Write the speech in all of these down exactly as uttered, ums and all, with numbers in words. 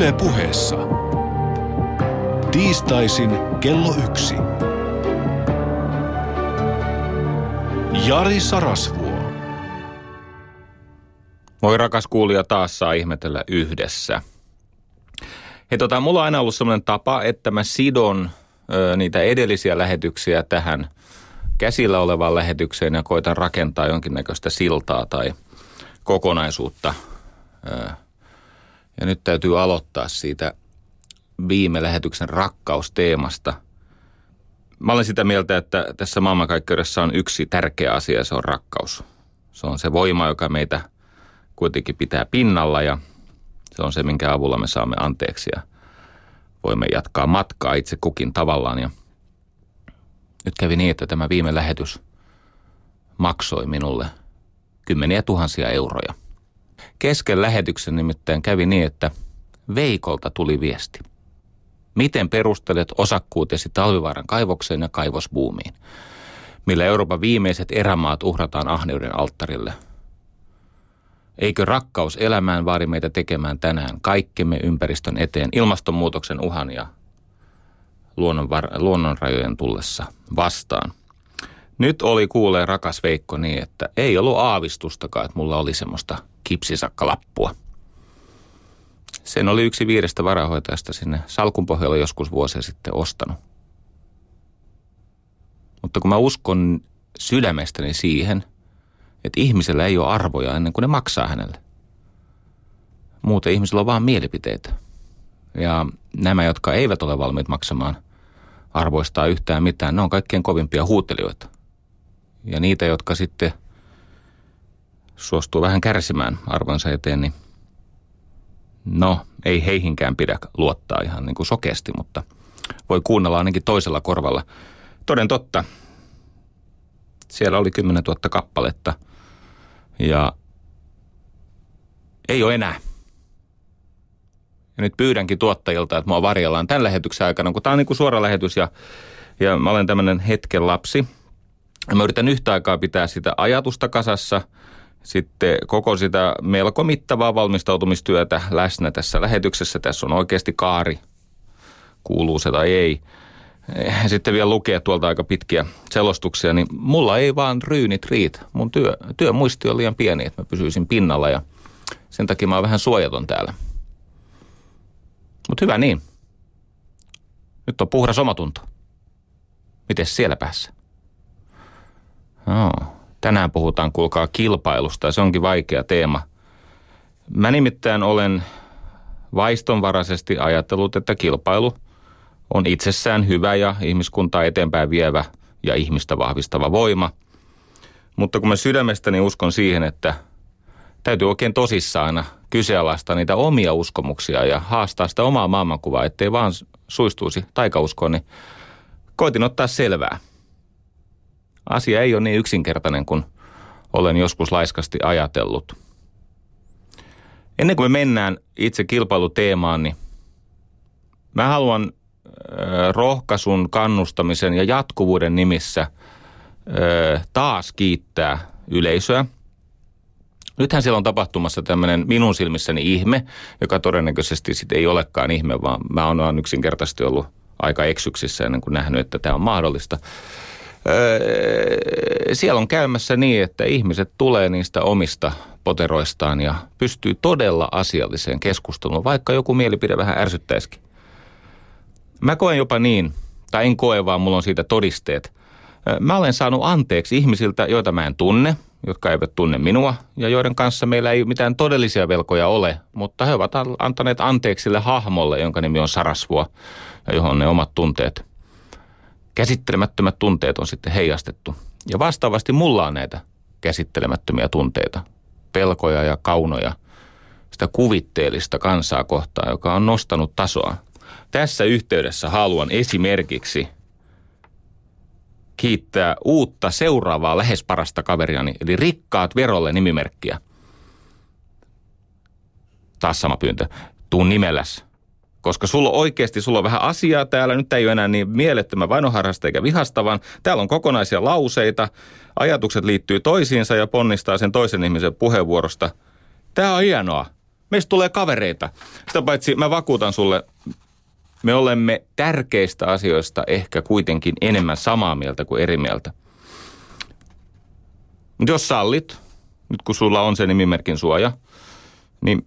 Yle Puheessa. Tiistaisin kello yksi. Jari Sarasvuo. Moi rakas kuulija, taas saa ihmetellä yhdessä. Hei tota, mulla on aina ollut semmoinen tapa, että mä sidon ö, niitä edellisiä lähetyksiä tähän käsillä olevaan lähetykseen ja koitan rakentaa jonkinnäköistä siltaa tai kokonaisuutta. Ö, ja nyt täytyy aloittaa siitä viime lähetyksen rakkausteemasta. Mä olen sitä mieltä, että tässä maailmankaikkeudessa on yksi tärkeä asia ja se on rakkaus. Se on se voima, joka meitä kuitenkin pitää pinnalla ja se on se, minkä avulla me saamme anteeksi ja voimme jatkaa matkaa itse kukin tavallaan. Ja nyt kävi niin, että tämä viime lähetys maksoi minulle kymmeniä tuhansia euroja. Kesken lähetyksen nimittäin kävi niin, että Veikolta tuli viesti. Miten perustelet osakkuutesi Talvivaaran kaivokseen ja kaivosbuumiin, millä Euroopan viimeiset erämaat uhrataan ahneuden alttarille? Eikö rakkaus elämään vaadi meitä tekemään tänään kaikkemme ympäristön eteen, ilmastonmuutoksen uhan ja luonnon var- luonnonrajojen tullessa vastaan? Nyt oli kuulee rakas Veikko niin, että ei ollut aavistustakaan, että mulla oli semmoista kipsisakkalappua. Sen oli yksi viidestä varahoitajasta sinne salkun pohjalla joskus vuosia sitten ostanut. Mutta kun mä uskon sydämestäni siihen, että ihmisellä ei ole arvoja ennen kuin ne maksaa hänelle. Muuten ihmisillä on vaan mielipiteitä. Ja nämä, jotka eivät ole valmiit maksamaan arvoistaa yhtään mitään, ne on kaikkein kovimpia huutelijoita. Ja niitä, jotka sitten suostuu vähän kärsimään arvonsa eteen, niin no, ei heihinkään pidä luottaa ihan niin kuin sokeasti, mutta voi kuunnella ainakin toisella korvalla. Toden totta, siellä oli kymmenentuhatta kappaletta ja ei ole enää. Ja nyt pyydänkin tuottajilta, että mua varjellaan tämän lähetyksen aikana, kun tämä on niin kuin suora lähetys ja, ja mä olen tämmöinen hetken lapsi. Mä yritän yhtä aikaa pitää sitä ajatusta kasassa. Sitten koko sitä melko mittavaa valmistautumistyötä läsnä tässä lähetyksessä. Tässä on oikeasti kaari, kuuluu se tai ei. Sitten vielä lukee tuolta aika pitkiä selostuksia, niin mulla ei vaan ryynit riitä. Mun työ, työmuisti on liian pieni, että mä pysyisin pinnalla ja sen takia mä oon vähän suojaton täällä. Mutta hyvä niin. Nyt on puhdas omatunto. Mites siellä päässä? Joo. Tänään puhutaan, kuulkaa, kilpailusta ja se onkin vaikea teema. Mä nimittäin olen vaistonvaraisesti ajatellut, että kilpailu on itsessään hyvä ja ihmiskuntaa eteenpäin vievä ja ihmistä vahvistava voima. Mutta kun mä sydämestäni uskon siihen, että täytyy oikein tosissaan aina kyseenalaistaa niitä omia uskomuksia ja haastaa sitä omaa maailmankuvaa, ettei vaan suistuisi taikauskoon, niin koitin ottaa selvää. Asia ei ole niin yksinkertainen kuin olen joskus laiskasti ajatellut. Ennen kuin me mennään itse kilpailuteemaan, niin mä haluan rohkaisun, kannustamisen ja jatkuvuuden nimissä taas kiittää yleisöä. Nythän siellä on tapahtumassa tämmöinen minun silmissäni ihme, joka todennäköisesti sit ei olekaan ihme, vaan mä oon yksinkertaisesti ollut aika eksyksissä ennen kuin nähnyt, että tämä on mahdollista. Siellä on käymässä niin, että ihmiset tulee niistä omista poteroistaan ja pystyy todella asialliseen keskusteluun, vaikka joku mielipide vähän ärsyttäisikin. Mä koen jopa niin, tai en koe, vaan mulla on siitä todisteet. Mä olen saanut anteeksi ihmisiltä, joita mä en tunne, jotka eivät tunne minua ja joiden kanssa meillä ei mitään todellisia velkoja ole, mutta he ovat antaneet anteeksi sille hahmolle, jonka nimi on Sarasvuo ja johon ne omat tunteet. Käsittelemättömät tunteet on sitten heijastettu. Ja vastaavasti mulla on näitä käsittelemättömiä tunteita. Pelkoja ja kaunoja. Sitä kuvitteellista kansaa kohtaan, joka on nostanut tasoa. Tässä yhteydessä haluan esimerkiksi kiittää uutta seuraavaa lähes parasta kaveriani, eli Rikkaat Verolle nimimerkkiä. Taas sama pyyntö. Tuu nimelläs. Koska sulla oikeasti, sulla on vähän asiaa täällä, nyt ei ole enää niin mielettömän vainoharrasta eikä vihasta, vaan täällä on kokonaisia lauseita, ajatukset liittyy toisiinsa ja ponnistaa sen toisen ihmisen puheenvuorosta. Tää on hienoa. meistä tulee kavereita. Sitä paitsi mä vakuutan sulle, me olemme tärkeistä asioista ehkä kuitenkin enemmän samaa mieltä kuin eri mieltä. Mutta jos sallit, nyt kun sulla on se nimimerkin suoja, niin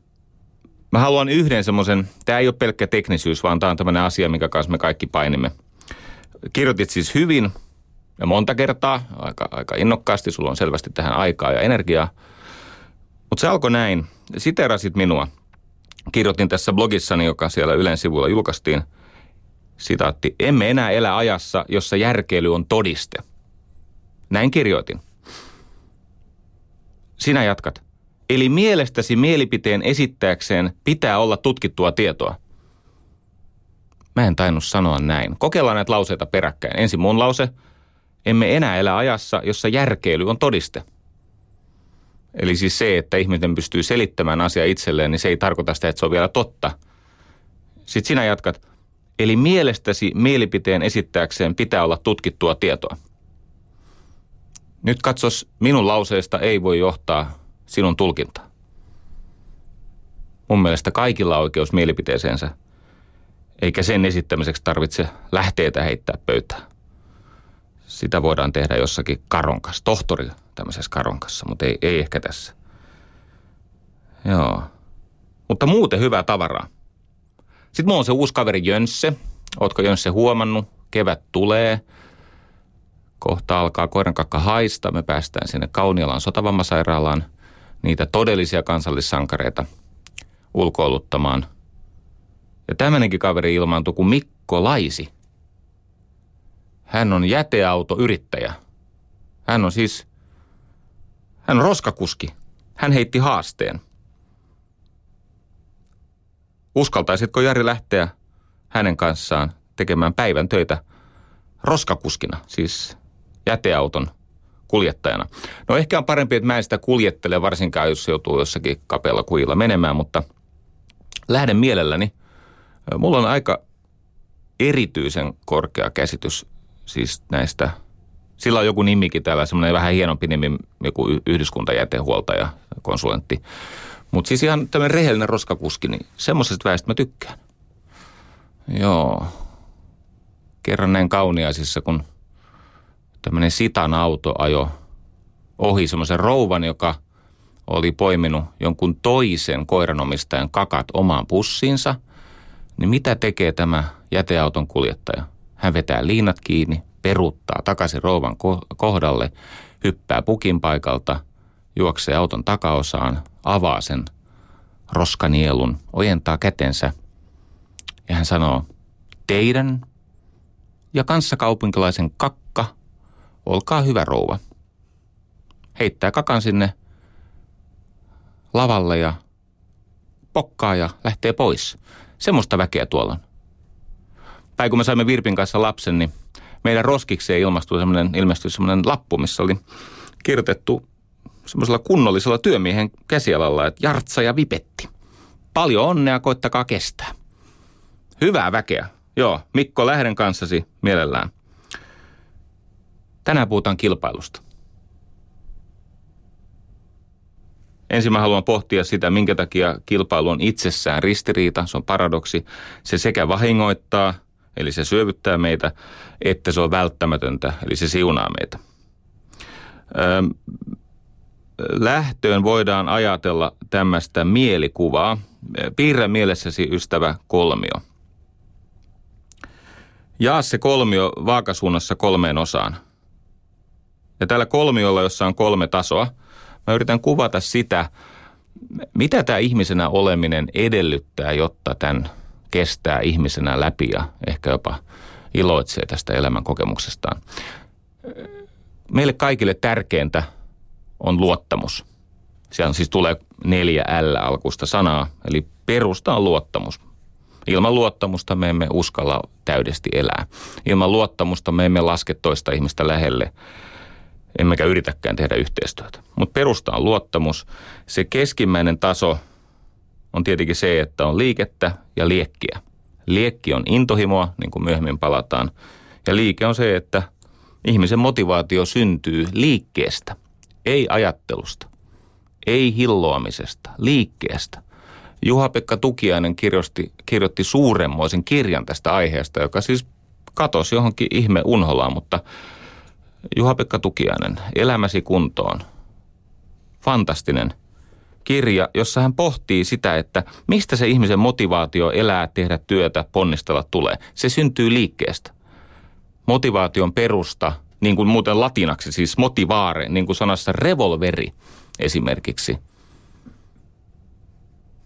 mä haluan yhden semmoisen, tämä ei ole pelkkä teknisyys, vaan tämä on tämmöinen asia, minkä kanssa me kaikki painimme. Kirjoitit siis hyvin ja monta kertaa, aika, aika innokkaasti, sulla on selvästi tähän aikaa ja energiaa. Mutta se alkoi näin, siteerasit minua. Kirjoitin tässä blogissani, joka siellä Ylen sivuilla julkaistiin, sitaatti, emme enää elä ajassa, jossa järkeily on todiste. Näin kirjoitin. Sinä jatkat. Eli mielestäsi mielipiteen esittäjäkseen pitää olla tutkittua tietoa. Mä en tainnut sanoa näin. Kokeillaan näitä lauseita peräkkäin. Ensin mun lause. Emme enää elä ajassa, jossa järkeily on todiste. Eli siis se, että ihminen pystyy selittämään asiaa itselleen, niin se ei tarkoita sitä, että se on vielä totta. Sitten sinä jatkat. Eli mielestäsi mielipiteen esittäjäkseen pitää olla tutkittua tietoa. Nyt katsos, minun lauseesta ei voi johtaa sinun tulkintaa. Mun mielestä kaikilla on oikeus mielipiteeseensä, eikä sen esittämiseksi tarvitse lähteitä heittää pöytään. Sitä voidaan tehdä jossakin karonkassa, tohtori tämmöisessä karonkassa, mutta ei, ei ehkä tässä. Joo. Mutta muuten hyvää tavaraa. Sitten mulla on se uusi kaveri Jönsse. Ootko Jönsse huomannut? Kevät tulee. Kohta alkaa koirankakka haista. Me päästään sinne Kaunialan sotavammasairaalaan niitä todellisia kansallissankareita ulkoiluttamaan. Ja tämmöinenkin kaveri ilmaantui kuin Mikko Laisi. Hän on jäteautoyrittäjä. Hän on siis, hän on roskakuski. Hän heitti haasteen. Uskaltaisitko Jari lähteä hänen kanssaan tekemään päivän töitä roskakuskina, siis jäteauton kuljettajana? No ehkä on parempi, että mä en sitä kuljettele, varsinkaan jos joutuu jossakin kapealla kujilla menemään, mutta lähden mielelläni. Mulla on aika erityisen korkea käsitys siis näistä, sillä on joku nimikin täällä, semmoinen vähän hienompi nimi, joku yhdyskuntajätehuoltaja, konsulentti. Mutta siis ihan tämmöinen rehellinen roskakuski, niin semmoisesta väestä mä tykkään. Joo. Kerran näin Kauniaisissa, kun tämmöinen sitan auto ajo ohi semmoisen rouvan, joka oli poiminut jonkun toisen koiranomistajan kakat omaan pussiinsa, niin mitä tekee tämä jäteauton kuljettaja? Hän vetää liinat kiinni, peruuttaa takaisin rouvan kohdalle, hyppää pukin paikalta, juoksee auton takaosaan, avaa sen roskanielun, ojentaa kätensä ja hän sanoo, teidän ja kanssakaupunkilaisen kakka, olkaa hyvä rouva. Heittää kakan sinne lavalle ja pokkaa ja lähtee pois. Semmoista väkeä tuolla. Tai kun me saimme Virpin kanssa lapsen, niin meidän roskikseen ilmestyi semmoinen, ilmestyi semmoinen lappu, missä oli kirjoitettu semmoisella kunnollisella työmiehen käsialalla, että jartsa ja vipetti. Paljon onnea, koittakaa kestää. Hyvää väkeä. Joo, Mikko, lähden kanssasi mielellään. Tänään puhutaan kilpailusta. Ensin mä haluan pohtia sitä, minkä takia kilpailu on itsessään ristiriita, se on paradoksi. Se sekä vahingoittaa, eli se syövyttää meitä, että se on välttämätöntä, eli se siunaa meitä. Öö, lähtöön voidaan ajatella tämmöistä mielikuvaa. Piirrä mielessäsi, ystävä, kolmio. Jaa se kolmio vaakasuunnassa kolmeen osaan. Ja tällä kolmiolla, jossa on kolme tasoa, mä yritän kuvata sitä, mitä tämä ihmisenä oleminen edellyttää, jotta tämän kestää ihmisenä läpi ja ehkä jopa iloitsee tästä elämän kokemuksestaan. Meille kaikille tärkeintä on luottamus. Siellä siis tulee neljä L alkuista sanaa, eli perusta on luottamus. Ilman luottamusta me emme uskalla täydesti elää. Ilman luottamusta me emme laske toista ihmistä lähelle. Emmekä yritäkään tehdä yhteistyötä. Mutta perusta on luottamus. Se keskimmäinen taso on tietenkin se, että on liikettä ja liekkiä. Liekki on intohimoa, niin kuin myöhemmin palataan. Ja liike on se, että ihmisen motivaatio syntyy liikkeestä, ei ajattelusta, ei hilloamisesta, liikkeestä. Juha-Pekka Tukiainen kirjoitti, kirjoitti suuremmoisen kirjan tästä aiheesta, joka siis katosi johonkin ihme unholaan, mutta Juha-Pekka Tukiainen, Elämäsi kuntoon. Fantastinen kirja, jossa hän pohtii sitä, että mistä se ihmisen motivaatio elää, tehdä työtä, ponnistella tulee. Se syntyy liikkeestä. Motivaation perusta, niin kuin muuten latinaksi, siis motivaare, niin kuin sanassa revolveri esimerkiksi.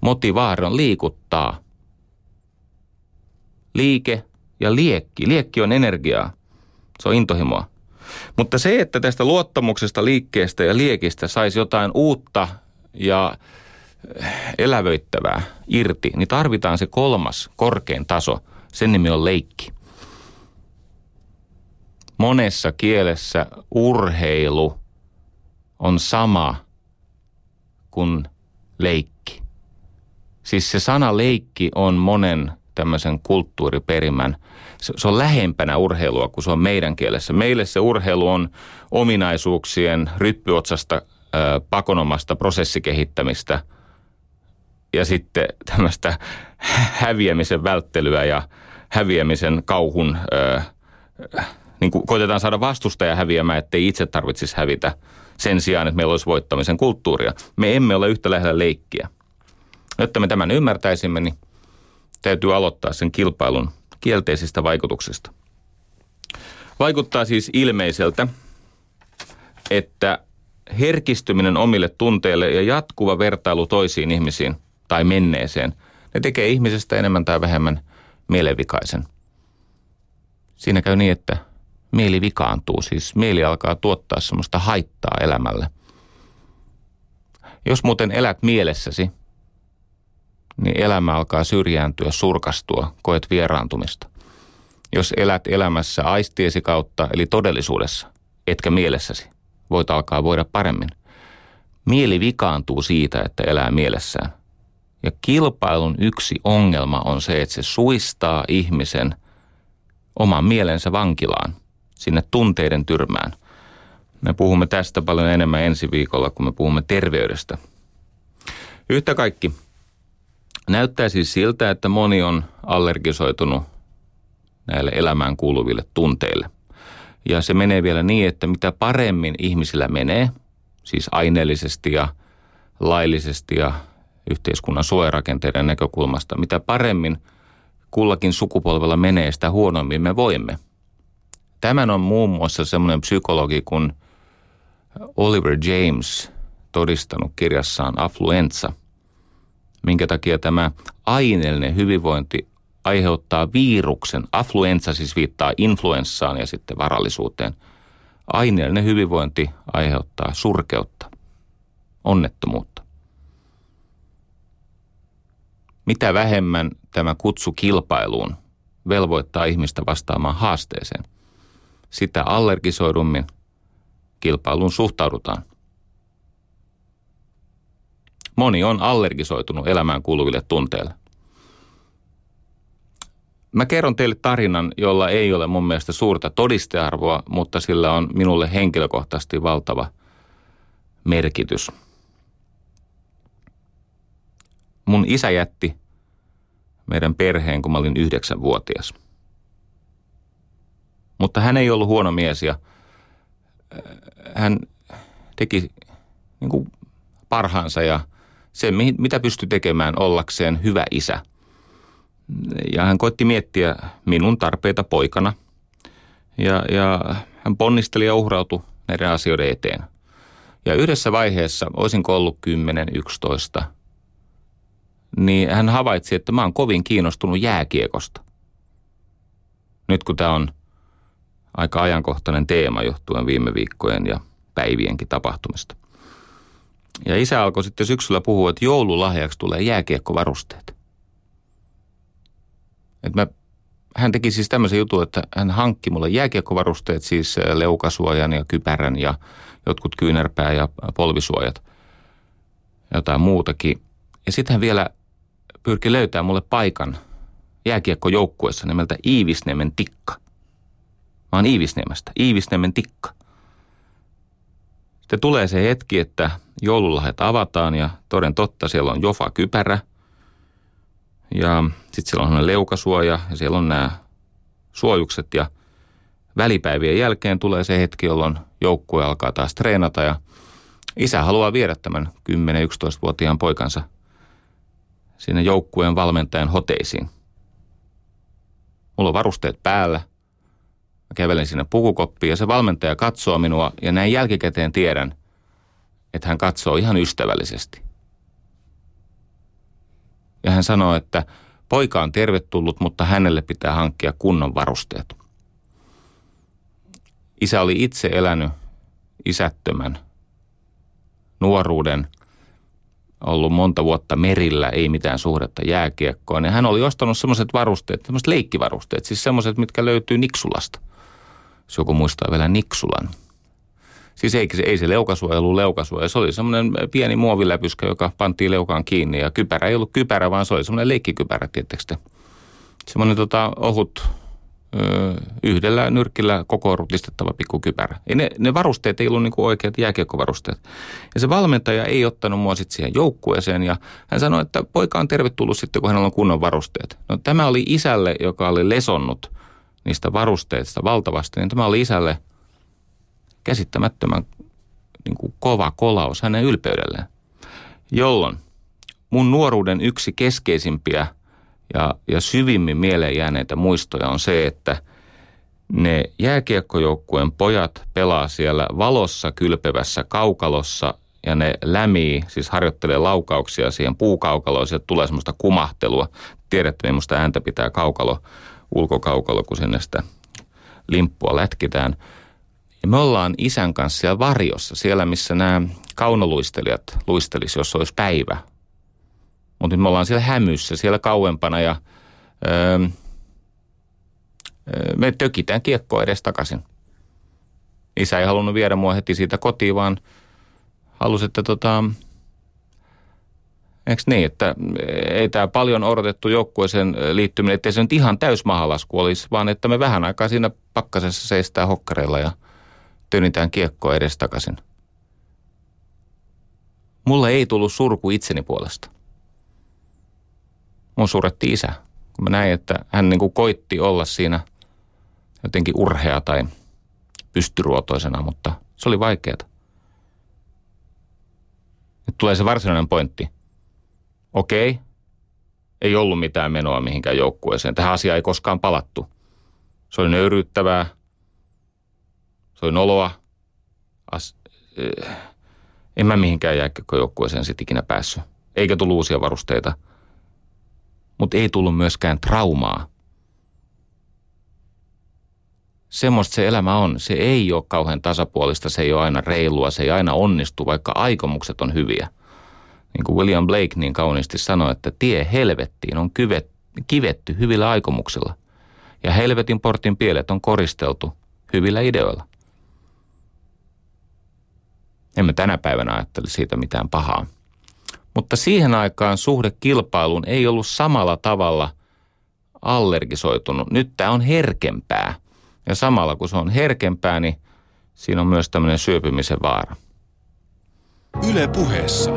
Motivaare on liikuttaa. Liike ja liekki. Liekki on energiaa. Se on intohimoa. Mutta se, että tästä luottamuksesta, liikkeestä ja liekistä saisi jotain uutta ja elävöittävää irti, niin tarvitaan se kolmas korkein taso. Sen nimi on leikki. Monessa kielessä urheilu on sama kuin leikki. Siis se sana leikki on monen tämmöisen kulttuuriperimän. Se on lähempänä urheilua kuin se on meidän kielessä. Meille se urheilu on ominaisuuksien ryppyotsasta pakonomasta prosessikehittämistä ja sitten tämmöistä häviämisen välttelyä ja häviämisen kauhun, niin kuin koitetaan saada vastustaja häviämään, ettei itse tarvitsisi hävitä sen sijaan, että meillä olisi voittamisen kulttuuria. Me emme ole yhtä lähellä leikkiä. Jotta me tämän ymmärtäisimme, niin täytyy aloittaa sen kilpailun kielteisistä vaikutuksista. Vaikuttaa siis ilmeiseltä, että herkistyminen omille tunteille ja jatkuva vertailu toisiin ihmisiin tai menneeseen, ne tekee ihmisestä enemmän tai vähemmän mielenvikaisen. Siinä käy niin, että mieli vikaantuu, siis mieli alkaa tuottaa semmoista haittaa elämälle. Jos muuten elät mielessäsi, niin elämä alkaa syrjääntyä, surkastua, koet vieraantumista. Jos elät elämässä aistiesi kautta, eli todellisuudessa, etkä mielessäsi, voit alkaa voida paremmin. Mieli vikaantuu siitä, että elää mielessään. Ja kilpailun yksi ongelma on se, että se suistaa ihmisen oman mielensä vankilaan, sinne tunteiden tyrmään. Me puhumme tästä paljon enemmän ensi viikolla, kun me puhumme terveydestä. Yhtä kaikki. Näyttää siis siltä, että moni on allergisoitunut näille elämään kuuluville tunteille. Ja se menee vielä niin, että mitä paremmin ihmisillä menee, siis aineellisesti ja laillisesti ja yhteiskunnan suojarakenteiden näkökulmasta, mitä paremmin kullakin sukupolvella menee, sitä huonommin me voimme. Tämän on muun muassa semmoinen psykologi kuin Oliver James todistanut kirjassaan Affluenza, minkä takia tämä aineellinen hyvinvointi aiheuttaa viruksen. Affluenza siis viittaa influenssaan ja sitten varallisuuteen. Aineellinen hyvinvointi aiheuttaa surkeutta, onnettomuutta. Mitä vähemmän tämä kutsu kilpailuun velvoittaa ihmistä vastaamaan haasteeseen, sitä allergisoidummin kilpailuun suhtaudutaan. Moni on allergisoitunut elämään kuuluville tunteille. Mä kerron teille tarinan, jolla ei ole mun mielestä suurta todistearvoa, mutta sillä on minulle henkilökohtaisesti valtava merkitys. Mun isä jätti meidän perheen, kun mä olin yhdeksänvuotias. Mutta hän ei ollut huono mies ja hän teki niin kuin parhaansa ja se, mitä pystyi tekemään ollakseen hyvä isä. Ja hän koitti miettiä minun tarpeita poikana. Ja, ja hän ponnisteli ja uhrautui näiden asioiden eteen. Ja yhdessä vaiheessa, olisinko ollut kymmenen yksitoista, niin hän havaitsi, että mä oon kovin kiinnostunut jääkiekosta. Nyt kun tämä on aika ajankohtainen teema johtuen viime viikkojen ja päivienkin tapahtumista. Ja isä alkoi sitten syksyllä puhua, että joululahjaksi tulee jääkiekkovarusteet. Et mä, hän teki siis tämmöisen jutun, että hän hankki mulle jääkiekkovarusteet, siis leukasuojan ja kypärän ja jotkut kyynärpää ja polvisuojat ja jotain muutakin. Ja sitten hän vielä pyrki löytämään mulle paikan jääkiekkojoukkuessa nimeltä Iivisniemen Tikka. Mä oon Iivisniemestä, Iivisniemen Tikka. Sitten tulee se hetki, että joululahjat avataan ja toden totta siellä on jofa kypärä, Ja sitten siellä on leukasuoja ja siellä on nämä suojukset ja välipäivien jälkeen tulee se hetki, jolloin joukkue alkaa taas treenata ja isä haluaa viedä tämän kymmenen-yksitoistavuotiaan poikansa sinne joukkueen valmentajan hoteisiin. Mulla on varusteet päällä. Mä kävelen sinne pukukoppiin ja se valmentaja katsoo minua ja näin jälkikäteen tiedän, että hän katsoo ihan ystävällisesti. Ja hän sanoo, että poika on tervetullut, mutta hänelle pitää hankkia kunnon varusteet. Isä oli itse elänyt isättömän nuoruuden, ollut monta vuotta merillä, ei mitään suhdetta jääkiekkoon. Ja hän oli ostanut semmoiset varusteet, semmoiset leikkivarusteet, siis semmoiset, mitkä löytyy Niksulasta. Jos joku muistaa vielä Niksulan. Siis ei, ei se leukasuoja ollut leukasuoja, se oli semmoinen pieni muoviläpyskä, joka pantiin leukaan kiinni. Ja kypärä ei ollut kypärä, vaan se oli semmoinen leikkikypärä, tiettekö te? Semmoinen tota, ohut, ö, yhdellä nyrkillä koko rutistettava pikkukypärä. Ei ne, ne varusteet ei ollut niinku oikeat jääkiekkovarusteet. Ja se valmentaja ei ottanut mua sitten siihen joukkueeseen, ja hän sanoi, että poika on tervetullut sitten, kun hänellä on kunnon varusteet. No tämä oli isälle, joka oli lesonnut niistä varusteista valtavasti, niin tämä oli isälle käsittämättömän niin kuin kova kolaus hänen ylpeydelleen. Jolloin mun nuoruuden yksi keskeisimpiä ja, ja syvimmin mieleen jääneitä muistoja on se, että ne jääkiekkojoukkueen pojat pelaa siellä valossa kylpevässä kaukalossa ja ne lämii, siis harjoittelee laukauksia siihen puukaukaloon, sieltä tulee semmoista kumahtelua. Tiedätte, minusta ääntä pitää kaukalo, ulkokaukalo, kun sinne sitä limppua lätkitään. Ja me ollaan isän kanssa siellä varjossa, siellä missä nämä kaunoluistelijat luistelisivat, jos olisi päivä. Mutta nyt me ollaan siellä hämyssä, siellä kauempana ja öö, me tökitään kiekkoa edes takaisin. Isä ei halunnut viedä mua heti siitä kotiin, vaan halusi, että tota, eikö niin, että ei tämä paljon odotettu joukkueeseen liittyminen, ettei se nyt ihan täys mahalasku olisi, vaan että me vähän aikaa siinä pakkasessa seistään hokkareilla ja tönitään kiekkoa edestakaisin. Mulle ei tullut surku itseni puolesta. Mun suretti isä, kun mä näin, että hän niin kuin koitti olla siinä jotenkin urhea tai pystyruotoisena, mutta se oli vaikeata. Nyt tulee se varsinainen pointti. Okei, ei ollut mitään menoa mihinkään joukkueeseen. Tähän asiaan ei koskaan palattu. Se oli nöyryyttävää. Se oli noloa. As, äh, en mä mihinkään jääkiekkojoukkueeseen sit ikinä päässyt. Eikä tullut uusia varusteita. Mutta ei tullut myöskään traumaa. Semmoista se elämä on. Se ei ole kauhean tasapuolista, se ei ole aina reilua, se ei aina onnistu, vaikka aikomukset on hyviä. Niin kuin William Blake niin kauniisti sanoi, että tie helvettiin on kyvet, kivetty hyvillä aikomuksilla. Ja helvetin portin pielet on koristeltu hyvillä ideoilla. Emme tänä päivänä ajattele siitä mitään pahaa. Mutta siihen aikaan suhde kilpailuun ei ollut samalla tavalla allergisoitunut. Nyt tämä on herkempää. Ja samalla kun se on herkempää, niin siinä on myös tämmöinen syöpymisen vaara. Yle Puheessa.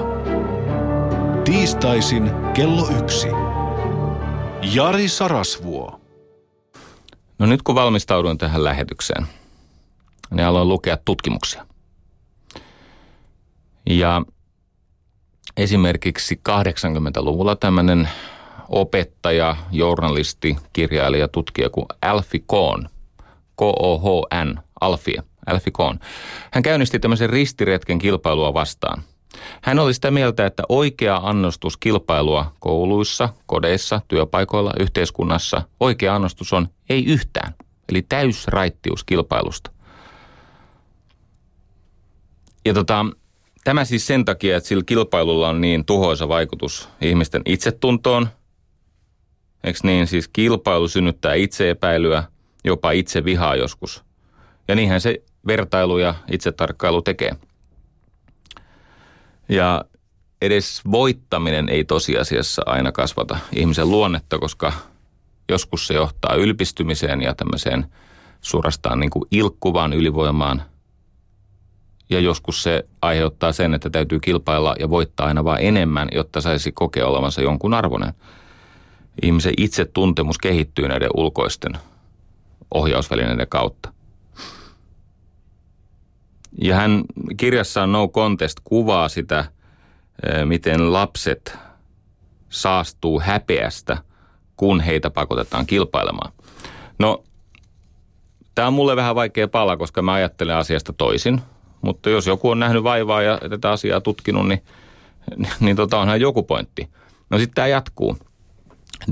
Tiistaisin kello yksi. Jari Sarasvuo. No nyt kun valmistauduin tähän lähetykseen, niin aloin lukea tutkimuksia. Ja esimerkiksi kahdeksankymmentäluvulla tämmöinen opettaja, journalisti, kirjailija, tutkija kuin Alfie Kohn, K O H N, Alfie, Alfie Kohn. Hän käynnisti tämmöisen ristiretken kilpailua vastaan. Hän oli sitä mieltä, että oikea annostus kilpailua kouluissa, kodeissa, työpaikoilla, yhteiskunnassa, oikea annostus on ei yhtään, eli täysraittius kilpailusta. Ja tota... Tämä siis sen takia, että sillä kilpailulla on niin tuhoisa vaikutus ihmisten itsetuntoon. Eikö niin? Siis kilpailu synnyttää itseepäilyä, jopa itse vihaa joskus. Ja niinhän se vertailu ja itsetarkkailu tekee. Ja edes voittaminen ei tosiasiassa aina kasvata ihmisen luonnetta, koska joskus se johtaa ylpistymiseen ja tämmöiseen suorastaan niin kuin ilkkuvaan ylivoimaan. Ja joskus se aiheuttaa sen, että täytyy kilpailla ja voittaa aina vaan enemmän, jotta saisi kokea olevansa jonkun arvoinen. ihmisen itsetuntemus kehittyy näiden ulkoisten ohjausvälineiden kautta. Ja hän kirjassaan No Contest kuvaa sitä, miten lapset saastuu häpeästä, kun heitä pakotetaan kilpailemaan. No, tämä on mulle vähän vaikea pala, koska mä ajattelen asiasta toisin. Mutta jos joku on nähnyt vaivaa ja tätä asiaa tutkinut, niin, niin tota onhan joku pointti. No sitten tämä jatkuu.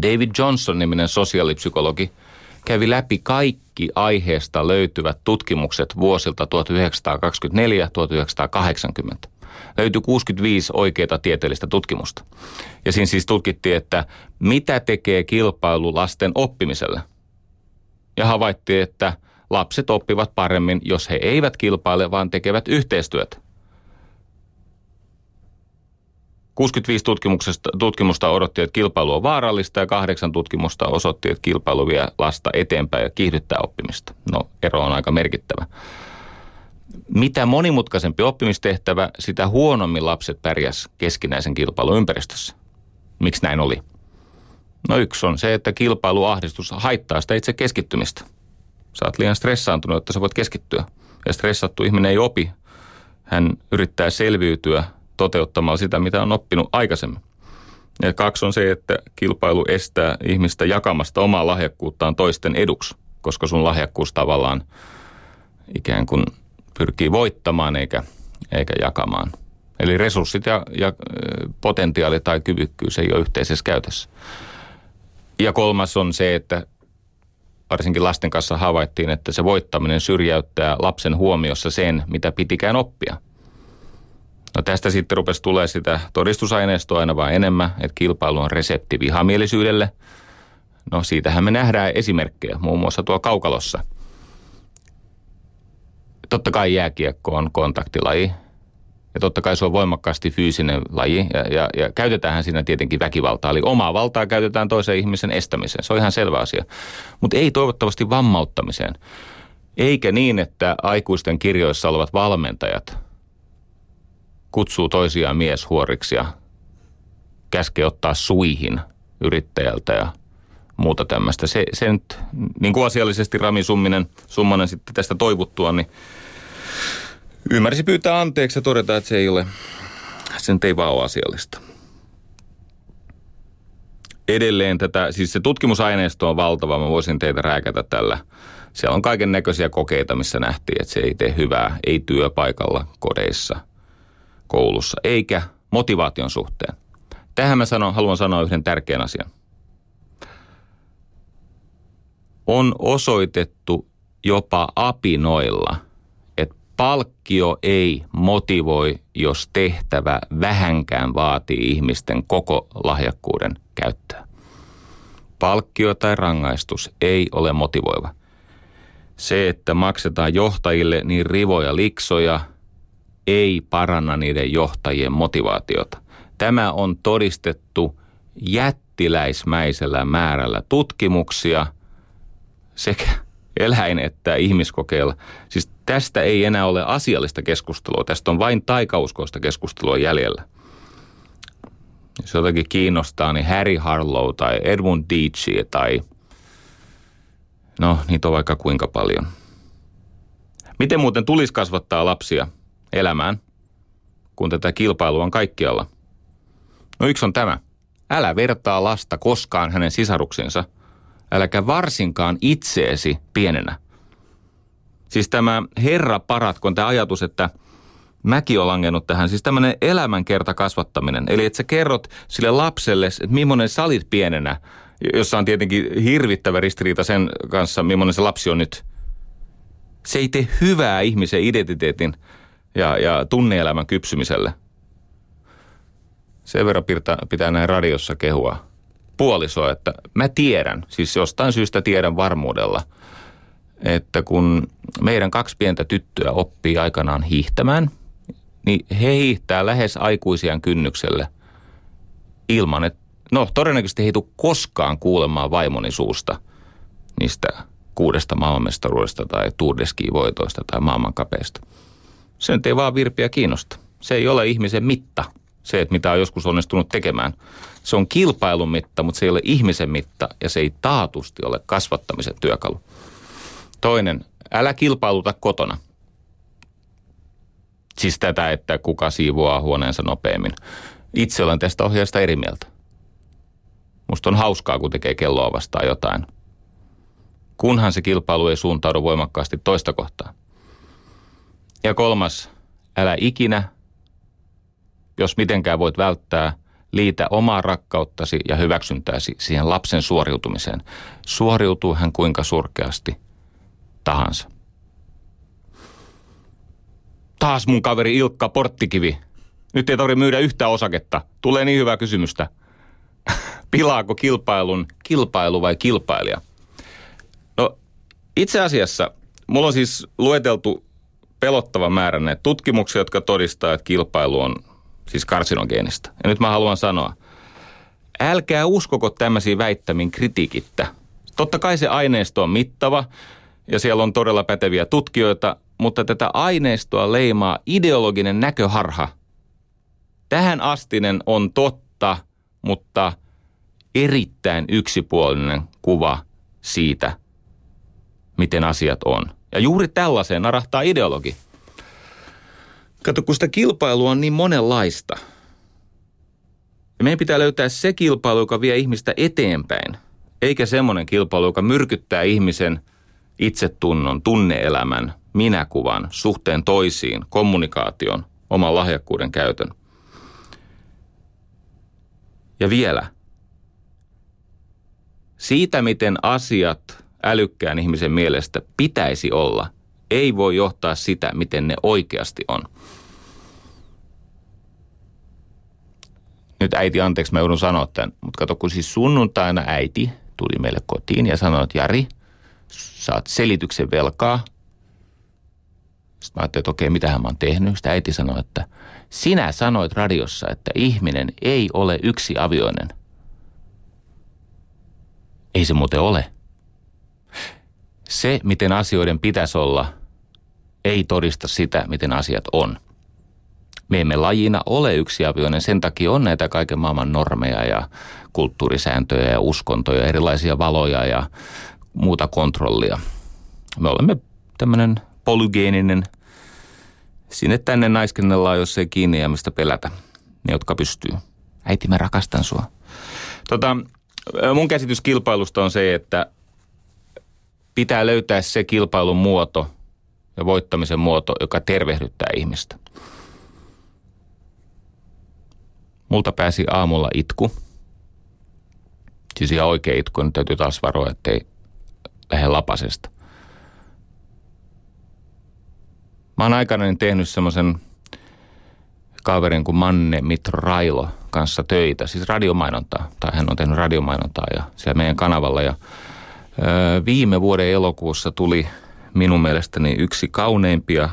David Johnson-niminen sosiaalipsykologi kävi läpi kaikki aiheesta löytyvät tutkimukset vuosilta tuhatyhdeksänsataakaksikymmentäneljä–tuhatyhdeksänsataakahdeksankymmentä. Löytyi kuusikymmentäviisi oikeaa tieteellistä tutkimusta. Ja siinä siis tutkittiin, että mitä tekee kilpailu lasten oppimiselle. Ja havaittiin, että lapset oppivat paremmin, jos he eivät kilpaile, vaan tekevät yhteistyötä. kuusikymmentäviisi tutkimusta odotti, että kilpailu on vaarallista, ja kahdeksan tutkimusta osoitti, että kilpailu vie lasta eteenpäin ja kiihdyttää oppimista. No, ero on aika merkittävä. Mitä monimutkaisempi oppimistehtävä, sitä huonommin lapset pärjäs keskinäisen kilpailun ympäristössä. Miksi näin oli? No yksi on se, että kilpailuahdistus haittaa sitä itse keskittymistä. Sä oot liian stressaantunut, että sä voit keskittyä. Ja stressattu ihminen ei opi. Hän yrittää selviytyä toteuttamalla sitä, mitä on oppinut aikaisemmin. Ja kaksi on se, että kilpailu estää ihmistä jakamasta omaa lahjakkuuttaan toisten eduksi, koska sun lahjakkuus tavallaan ikään kuin pyrkii voittamaan eikä, eikä jakamaan. Eli resurssit ja, ja potentiaali tai kyvykkyys ei ole yhteisessä käytössä. Ja kolmas on se, että varsinkin lasten kanssa havaittiin, että se voittaminen syrjäyttää lapsen huomiossa sen, mitä pitikään oppia. No tästä sitten rupesi tulee sitä todistusaineistoa aina vaan enemmän, että kilpailu on resepti vihamielisyydelle. No siitähän me nähdään esimerkkejä, muun muassa tuo kaukalossa. Totta kai jääkiekko on kontaktilaji ja totta kai se on voimakkaasti fyysinen laji ja, ja, ja käytetäänhän siinä tietenkin väkivaltaa. Eli omaa valtaa käytetään toisen ihmisen estämiseen, se on ihan selvä asia. Mutta ei toivottavasti vammauttamiseen. Eikä niin, että aikuisten kirjoissa olevat valmentajat kutsuu toisiaan mieshuoriksi ja käskee ottaa suihin yrittäjältä ja muuta tämmöistä. Se, se nyt, niin kuin asiallisesti Rami Summinen, Summanen sitten tästä toivuttua, niin ymmärsi pyytää anteeksi ja todeta, että se ei ole, se nyt ei vaan ole asiallista. Edelleen tätä, siis se tutkimusaineisto on valtava, mä voisin teitä rääkätä tällä. Siellä on kaiken näköisiä kokeita, missä nähtiin, että se ei tee hyvää, ei työpaikalla, kodeissa, koulussa, eikä motivaation suhteen. Tähän mä sanon, haluan sanoa yhden tärkeän asian. On osoitettu jopa apinoilla, että palkkio ei motivoi, jos tehtävä vähänkään vaatii ihmisten koko lahjakkuuden käyttöä. Palkkio tai rangaistus ei ole motivoiva. Se, että maksetaan johtajille niin rivoja liksoja, ei paranna niiden johtajien motivaatiota. Tämä on todistettu jättiläismäisellä määrällä tutkimuksia, sekä eläin- että ihmiskokeilla. Siis tästä ei enää ole asiallista keskustelua. Tästä on vain taikauskoista keskustelua jäljellä. Jos jotakin kiinnostaa, niin Harry Harlow tai Edmund Deci tai... No, niitä on vaikka kuinka paljon. Miten muuten tulisi kasvattaa lapsia elämään, kun tätä kilpailua on kaikkialla? No yksi on tämä. Älä vertaa lasta koskaan hänen sisaruksensa. Äläkä varsinkaan itseesi pienenä. Siis tämä herra paratkoon, tämä ajatus, että mäkin olen langennut tähän. Siis tämmöinen elämänkerta kasvattaminen. Eli että sä kerrot sille lapselle, että millainen sä olit pienenä, jossa on tietenkin hirvittävä ristiriita sen kanssa, millainen se lapsi on nyt. Se ei tee hyvää ihmisen identiteetin ja, ja tunneelämän kypsymiselle. Sen verran pitää, pitää näin radiossa kehua puoliso, että mä tiedän, siis jostain syystä tiedän varmuudella, että kun meidän kaksi pientä tyttöä oppii aikanaan hiihtämään, niin he hiihtää lähes aikuisiaan kynnykselle ilman, että no todennäköisesti he ei tule koskaan kuulemaan vaimoni suusta niistä kuudesta maailmanmestaruudesta tai Tour de Ski-voitoista tai maailmankapeista. Se nyt ei vaan Virpiä kiinnosta. Se ei ole ihmisen mitta. se, että mitä on joskus onnistunut tekemään. Se on kilpailun mitta, mutta se ei ole ihmisen mitta ja se ei taatusti ole kasvattamisen työkalu. Toinen, älä kilpailuta kotona. Siis tätä, että kuka siivoaa huoneensa nopeammin. Itse olen tästä ohjeesta eri mieltä. Musta on hauskaa, kun tekee kelloa vastaan jotain. Kunhan se kilpailu ei suuntaudu voimakkaasti toista kohtaan. Ja kolmas, älä ikinä, jos mitenkään voit välttää, liitä omaa rakkauttasi ja hyväksyntääsi siihen lapsen suoriutumiseen. Suoriutuu hän kuinka surkeasti tahansa. Taas mun kaveri Ilkka Porttikivi. Nyt ei tarvitse myydä yhtään osaketta. Tulee niin hyvää kysymystä. Pilaako kilpailun kilpailu vai kilpailija? No itse asiassa mulla on siis lueteltu pelottava määrä näitä tutkimuksia, jotka todistaa, että kilpailu on siis karsinogeenista. Ja nyt mä haluan sanoa, älkää uskoko tämmöisiä väittämiin kritiikittä. Totta kai se aineisto on mittava ja siellä on todella päteviä tutkijoita, mutta tätä aineistoa leimaa ideologinen näköharha. Tähän astinen on totta, mutta erittäin yksipuolinen kuva siitä, miten asiat on. Ja juuri tällaiseen narahtaa ideologi. Kato, kun sitä kilpailua on niin monenlaista. Ja meidän pitää löytää se kilpailu, joka vie ihmistä eteenpäin, eikä semmoinen kilpailu, joka myrkyttää ihmisen itsetunnon, tunne-elämän, minäkuvan, suhteen toisiin, kommunikaation, oman lahjakkuuden käytön. Ja vielä. Siitä, miten asiat älykkään ihmisen mielestä pitäisi olla, ei voi johtaa sitä, miten ne oikeasti on. Nyt äiti, anteeksi, mä joudun sanoa tämän, mutta kato, kun siis sunnuntaina äiti tuli meille kotiin ja sanoi, että Jari, sä oot selityksen velkaa. Sitten mä ajattelin, että okei, mitähän mä oon tehnyt. Sitten äiti sanoi, että sinä sanoit radiossa, että ihminen ei ole yksiavioinen. Ei se muuten ole. Se, miten asioiden pitäisi olla, ei todista sitä, miten asiat on. Me emme lajina ole yksiavioinen, sen takia on näitä kaiken maailman normeja ja kulttuurisääntöjä ja uskontoja, erilaisia valoja ja muuta kontrollia. Me olemme tämmöinen polygeeninen, sinne tänne naiskennellaan, jos ei kiinni ja mistä pelätä, ne jotka pystyy. Äiti, mä rakastan sua. Tota, mun käsitys kilpailusta on se, että pitää löytää se kilpailun muoto ja voittamisen muoto, joka tervehdyttää ihmistä. Multa pääsi aamulla itku. Siis ihan oikea itku, nyt täytyy taas varoa, ettei lähde lapasesta. Mä oon aikanaan tehnyt semmoisen kaverin kuin Manne Mitrailo kanssa töitä, siis radiomainontaa. Tai hän on tehnyt radiomainontaa ja siellä meidän kanavalla ja viime vuoden elokuussa tuli minun mielestäni yksi kauneimpia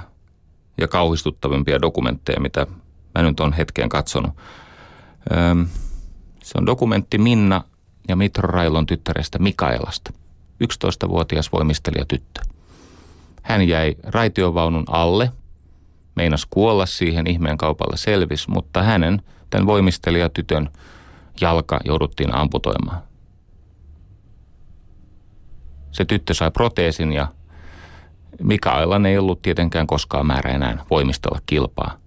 ja kauhistuttavimpia dokumentteja, mitä mä nyt olen hetkeen katsonut. Se on dokumentti Minna ja Mitro Railon tyttärestä Mikaelasta, yksitoistavuotias voimistelijatyttö. Hän jäi raitiovaunun alle, meinasi kuolla siihen, ihmeen kaupalla selvisi, mutta hänen, tämän voimistelijatytön jalka jouduttiin amputoimaan. Se tyttö sai proteesin ja Mikaelan ei ollut tietenkään koskaan määrä enää voimistella kilpaa.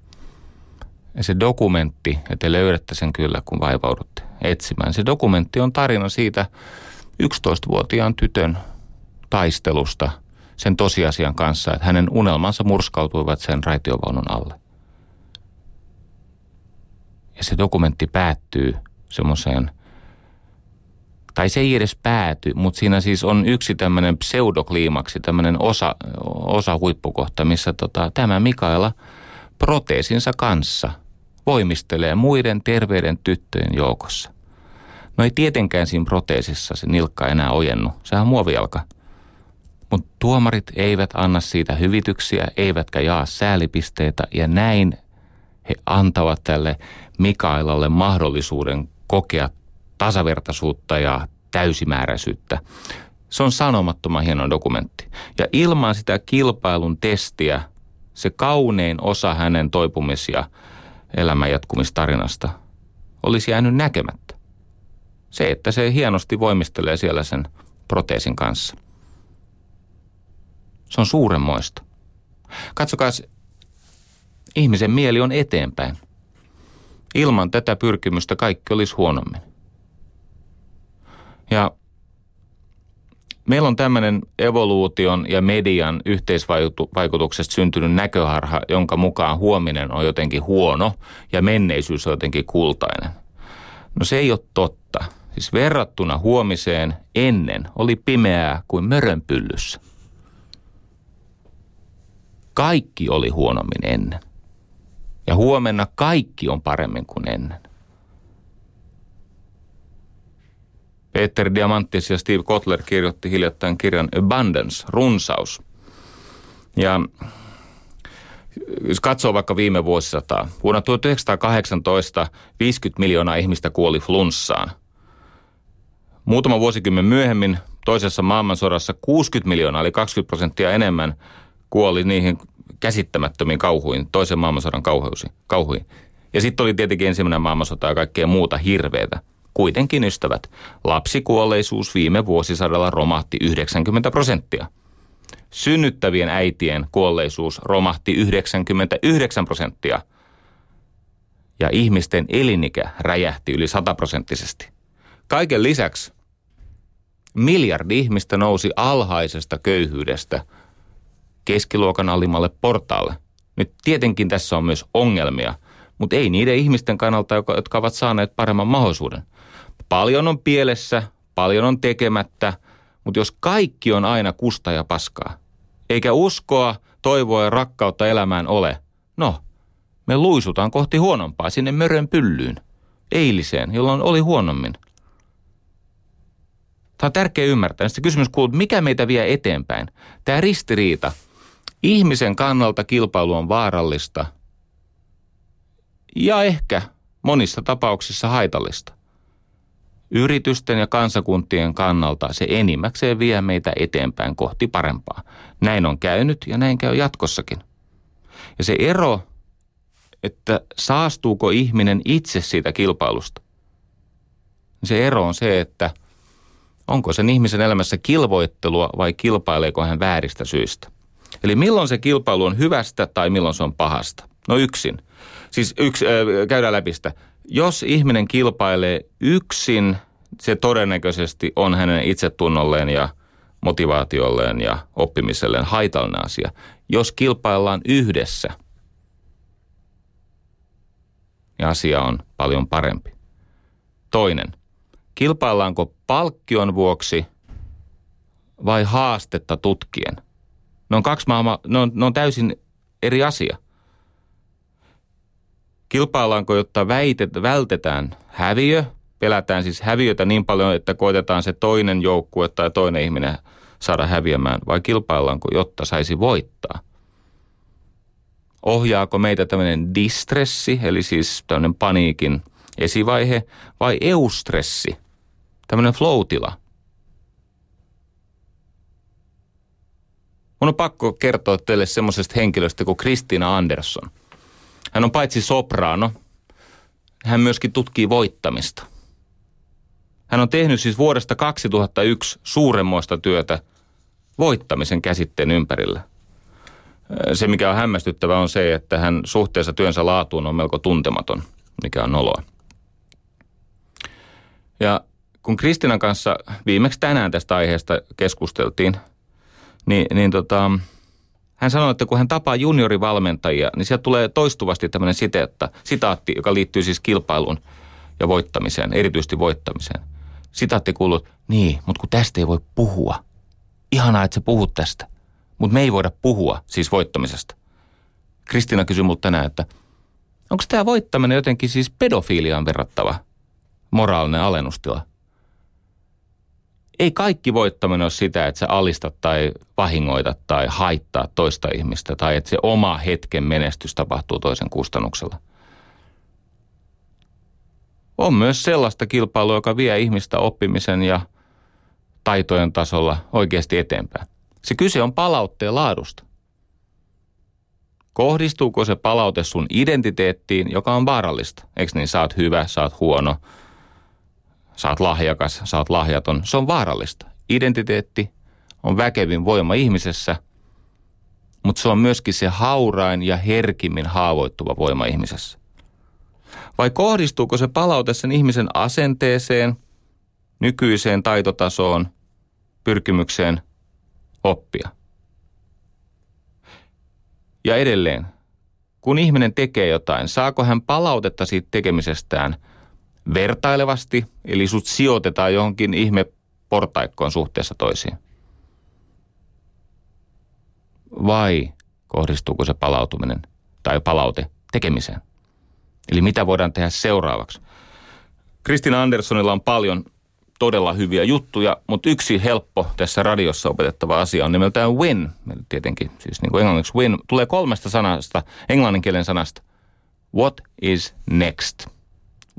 Ja se dokumentti, ja te löydätte sen kyllä, kun vaivaudutte etsimään. Se dokumentti on tarina siitä yksitoistavuotiaan tytön taistelusta sen tosiasian kanssa, että hänen unelmansa murskautuivat sen raitiovaunun alle. Ja se dokumentti päättyy semmoiseen, tai se ei edes pääty, mutta siinä siis on yksi tämmöinen pseudokliimaksi, tämmöinen osa, osa huippukohta, missä tota, tämä Mikaela proteesinsa kanssa voimistelee muiden terveiden tyttöjen joukossa. No ei tietenkään siinä proteesissa se nilkka enää ojennu, sehän on muovijalka. Mutta tuomarit eivät anna siitä hyvityksiä, eivätkä jaa säälipisteitä ja näin he antavat tälle Mikaelalle mahdollisuuden kokea tasavertaisuutta ja täysimääräisyyttä. Se on sanomattoman hieno dokumentti. Ja ilman sitä kilpailun testiä se kaunein osa hänen toipumis- ja elämän jatkumistarinasta olisi jäänyt näkemättä. Se, että se hienosti voimistelee siellä sen proteesin kanssa. Se on suurenmoista. Katsokaa, ihmisen mieli on eteenpäin. Ilman tätä pyrkimystä kaikki olisi huonommin. Ja meillä on tämmöinen evoluution ja median yhteisvaikutuksesta syntynyt näköharha, jonka mukaan huominen on jotenkin huono ja menneisyys on jotenkin kultainen. No se ei ole totta. Siis verrattuna huomiseen ennen oli pimeää kuin mörönpyllyssä. Kaikki oli huonommin ennen. Ja huomenna kaikki on paremmin kuin ennen. Peter Diamantis ja Steve Kotler kirjoitti hiljattain kirjan Abundance, runsaus. Ja jos katsoo vaikka viime vuosisataa, vuonna tuhatyhdeksänsataakahdeksantoista viisikymmentä miljoonaa ihmistä kuoli flunssaan. Muutama vuosikymmen myöhemmin toisessa maailmansodassa kuusikymmentä miljoonaa, eli kaksikymmentä prosenttia enemmän, kuoli niihin käsittämättömiin kauhuihin, toisen maailmansodan kauhuihin. Ja sitten oli tietenkin ensimmäinen maailmansota ja kaikkea muuta hirveätä. Kuitenkin, ystävät, lapsikuolleisuus viime vuosisadalla romahti yhdeksänkymmentä prosenttia. Synnyttävien äitien kuolleisuus romahti yhdeksänkymmentäyhdeksän prosenttia. Ja ihmisten elinikä räjähti yli sataprosenttisesti. Kaiken lisäksi miljardi ihmistä nousi alhaisesta köyhyydestä keskiluokan alimmalle portaalle. Nyt tietenkin tässä on myös ongelmia, mutta ei niiden ihmisten kannalta, jotka ovat saaneet paremman mahdollisuuden. Paljon on pielessä, paljon on tekemättä, mutta jos kaikki on aina kusta ja paskaa, eikä uskoa, toivoa ja rakkautta elämään ole, no, me luisutaan kohti huonompaa sinne mörön pyllyyn, eiliseen, jolloin oli huonommin. Tämä on tärkeä ymmärtää. Sitten kysymys kuuluu, mikä meitä vie eteenpäin? Tämä ristiriita. Ihmisen kannalta kilpailu on vaarallista ja ehkä monissa tapauksissa haitallista. Yritysten ja kansakuntien kannalta se enimmäkseen vie meitä eteenpäin kohti parempaa. Näin on käynyt ja näin käy jatkossakin. Ja se ero, että saastuuko ihminen itse siitä kilpailusta, se ero on se, että onko sen ihmisen elämässä kilvoittelua vai kilpaileeko hän vääristä syistä. Eli milloin se kilpailu on hyvästä tai milloin se on pahasta? No yksin. Siis yks, äh, käydään läpi sitä. Jos ihminen kilpailee yksin, se todennäköisesti on hänen itsetunnolleen ja motivaatiolleen ja oppimiselleen haitallinen asia. Jos kilpaillaan yhdessä, niin asia on paljon parempi. Toinen. Kilpaillaanko palkkion vuoksi vai haastetta tutkien? Ne on, kaksi maailma, ne on, ne on täysin eri asia. Kilpaillaanko, jotta väitet, vältetään häviö? Pelätään siis häviötä niin paljon, että koitetaan se toinen joukkue tai toinen ihminen saada häviämään. Vai kilpaillaanko, jotta saisi voittaa? Ohjaako meitä tämmöinen distressi, eli siis tämmöinen paniikin esivaihe, vai eustressi? Tämmöinen flow-tila. Mun on pakko kertoa teille semmoisesta henkilöstä kuin Kristina Andersson. Hän on paitsi sopraano, hän myöskin tutkii voittamista. Hän on tehnyt siis vuodesta kaksituhattayksi suuremmoista työtä voittamisen käsitteen ympärillä. Se, mikä on hämmästyttävää, on se, että hän suhteessa työnsä laatuun on melko tuntematon, mikä on noloa. Ja kun Kristinan kanssa viimeksi tänään tästä aiheesta keskusteltiin, niin, niin tota, hän sanoi, että kun hän tapaa juniorivalmentajia, niin sieltä tulee toistuvasti tämmöinen siteetta, sitaatti, joka liittyy siis kilpailuun ja voittamiseen, erityisesti voittamiseen. Sitaatti kuuluu, niin, mutta kun tästä ei voi puhua. Ihanaa, että sä puhut tästä, mutta me ei voida puhua siis voittamisesta. Kristina kysyi multa tänään, että onko tämä voittaminen jotenkin siis pedofiiliaan verrattava moraalinen alennustila? Ei kaikki voittaminen ole sitä, että sä alistat tai vahingoitat tai haittaa toista ihmistä tai että se oma hetken menestys tapahtuu toisen kustannuksella. On myös sellaista kilpailua, joka vie ihmistä oppimisen ja taitojen tasolla oikeasti eteenpäin. Se kyse on palautteen laadusta. Kohdistuuko se palaute sun identiteettiin, joka on vaarallista? Eikö niin, sä oot hyvä, sä oot huono, sä oot lahjakas, sä oot lahjaton. Se on vaarallista. Identiteetti on väkevin voima ihmisessä, mutta se on myöskin se haurain ja herkimmin haavoittuva voima ihmisessä. Vai kohdistuuko se palaute sen ihmisen asenteeseen, nykyiseen taitotasoon, pyrkimykseen oppia? Ja edelleen, kun ihminen tekee jotain, saako hän palautetta siitä tekemisestään vertailevasti, eli sut sijoitetaan johonkin ihmeportaikkoon suhteessa toisiin? Vai kohdistuuko se palautuminen tai palaute tekemiseen? Eli mitä voidaan tehdä seuraavaksi? Kristina Anderssonilla on paljon todella hyviä juttuja, mutta yksi helppo tässä radiossa opetettava asia on nimeltään win. Tietenkin, siis niin kuin englanniksi win, tulee kolmesta sanasta, englannin kielen sanasta. What is next?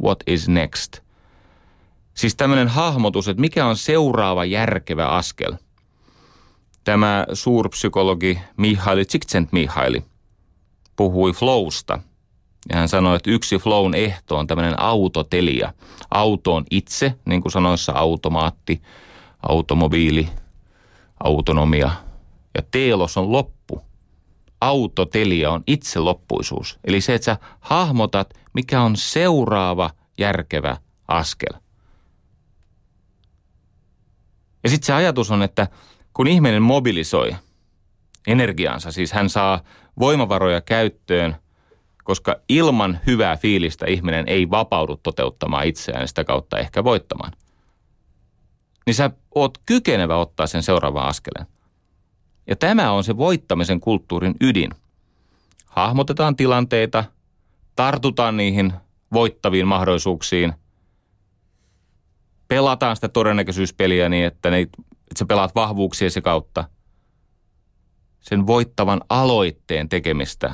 What is next? Siis tämmöinen hahmotus, että mikä on seuraava järkevä askel. Tämä suurpsykologi Mihaly Csikszentmihalyi puhui flowsta. Ja hän sanoi, että yksi flown ehto on tämmöinen autotelia. Auto on itse, niin kuin sanoissa automaatti, automobiili, autonomia. Ja teelos on loppu. Autotelia on itse loppuisuus. Eli se, että sä hahmotat, mikä on seuraava järkevä askel. Ja sitten se ajatus on, että kun ihminen mobilisoi energiaansa, siis hän saa voimavaroja käyttöön, koska ilman hyvää fiilistä ihminen ei vapaudu toteuttamaan itseään sitä kautta ehkä voittamaan. Niin sä oot kykenevä ottaa sen seuraavan askeleen. Ja tämä on se voittamisen kulttuurin ydin. Hahmotetaan tilanteita, tartutaan niihin voittaviin mahdollisuuksiin, pelataan sitä todennäköisyyspeliä niin, että, ne, että sä pelaat vahvuuksiesi kautta sen voittavan aloitteen tekemistä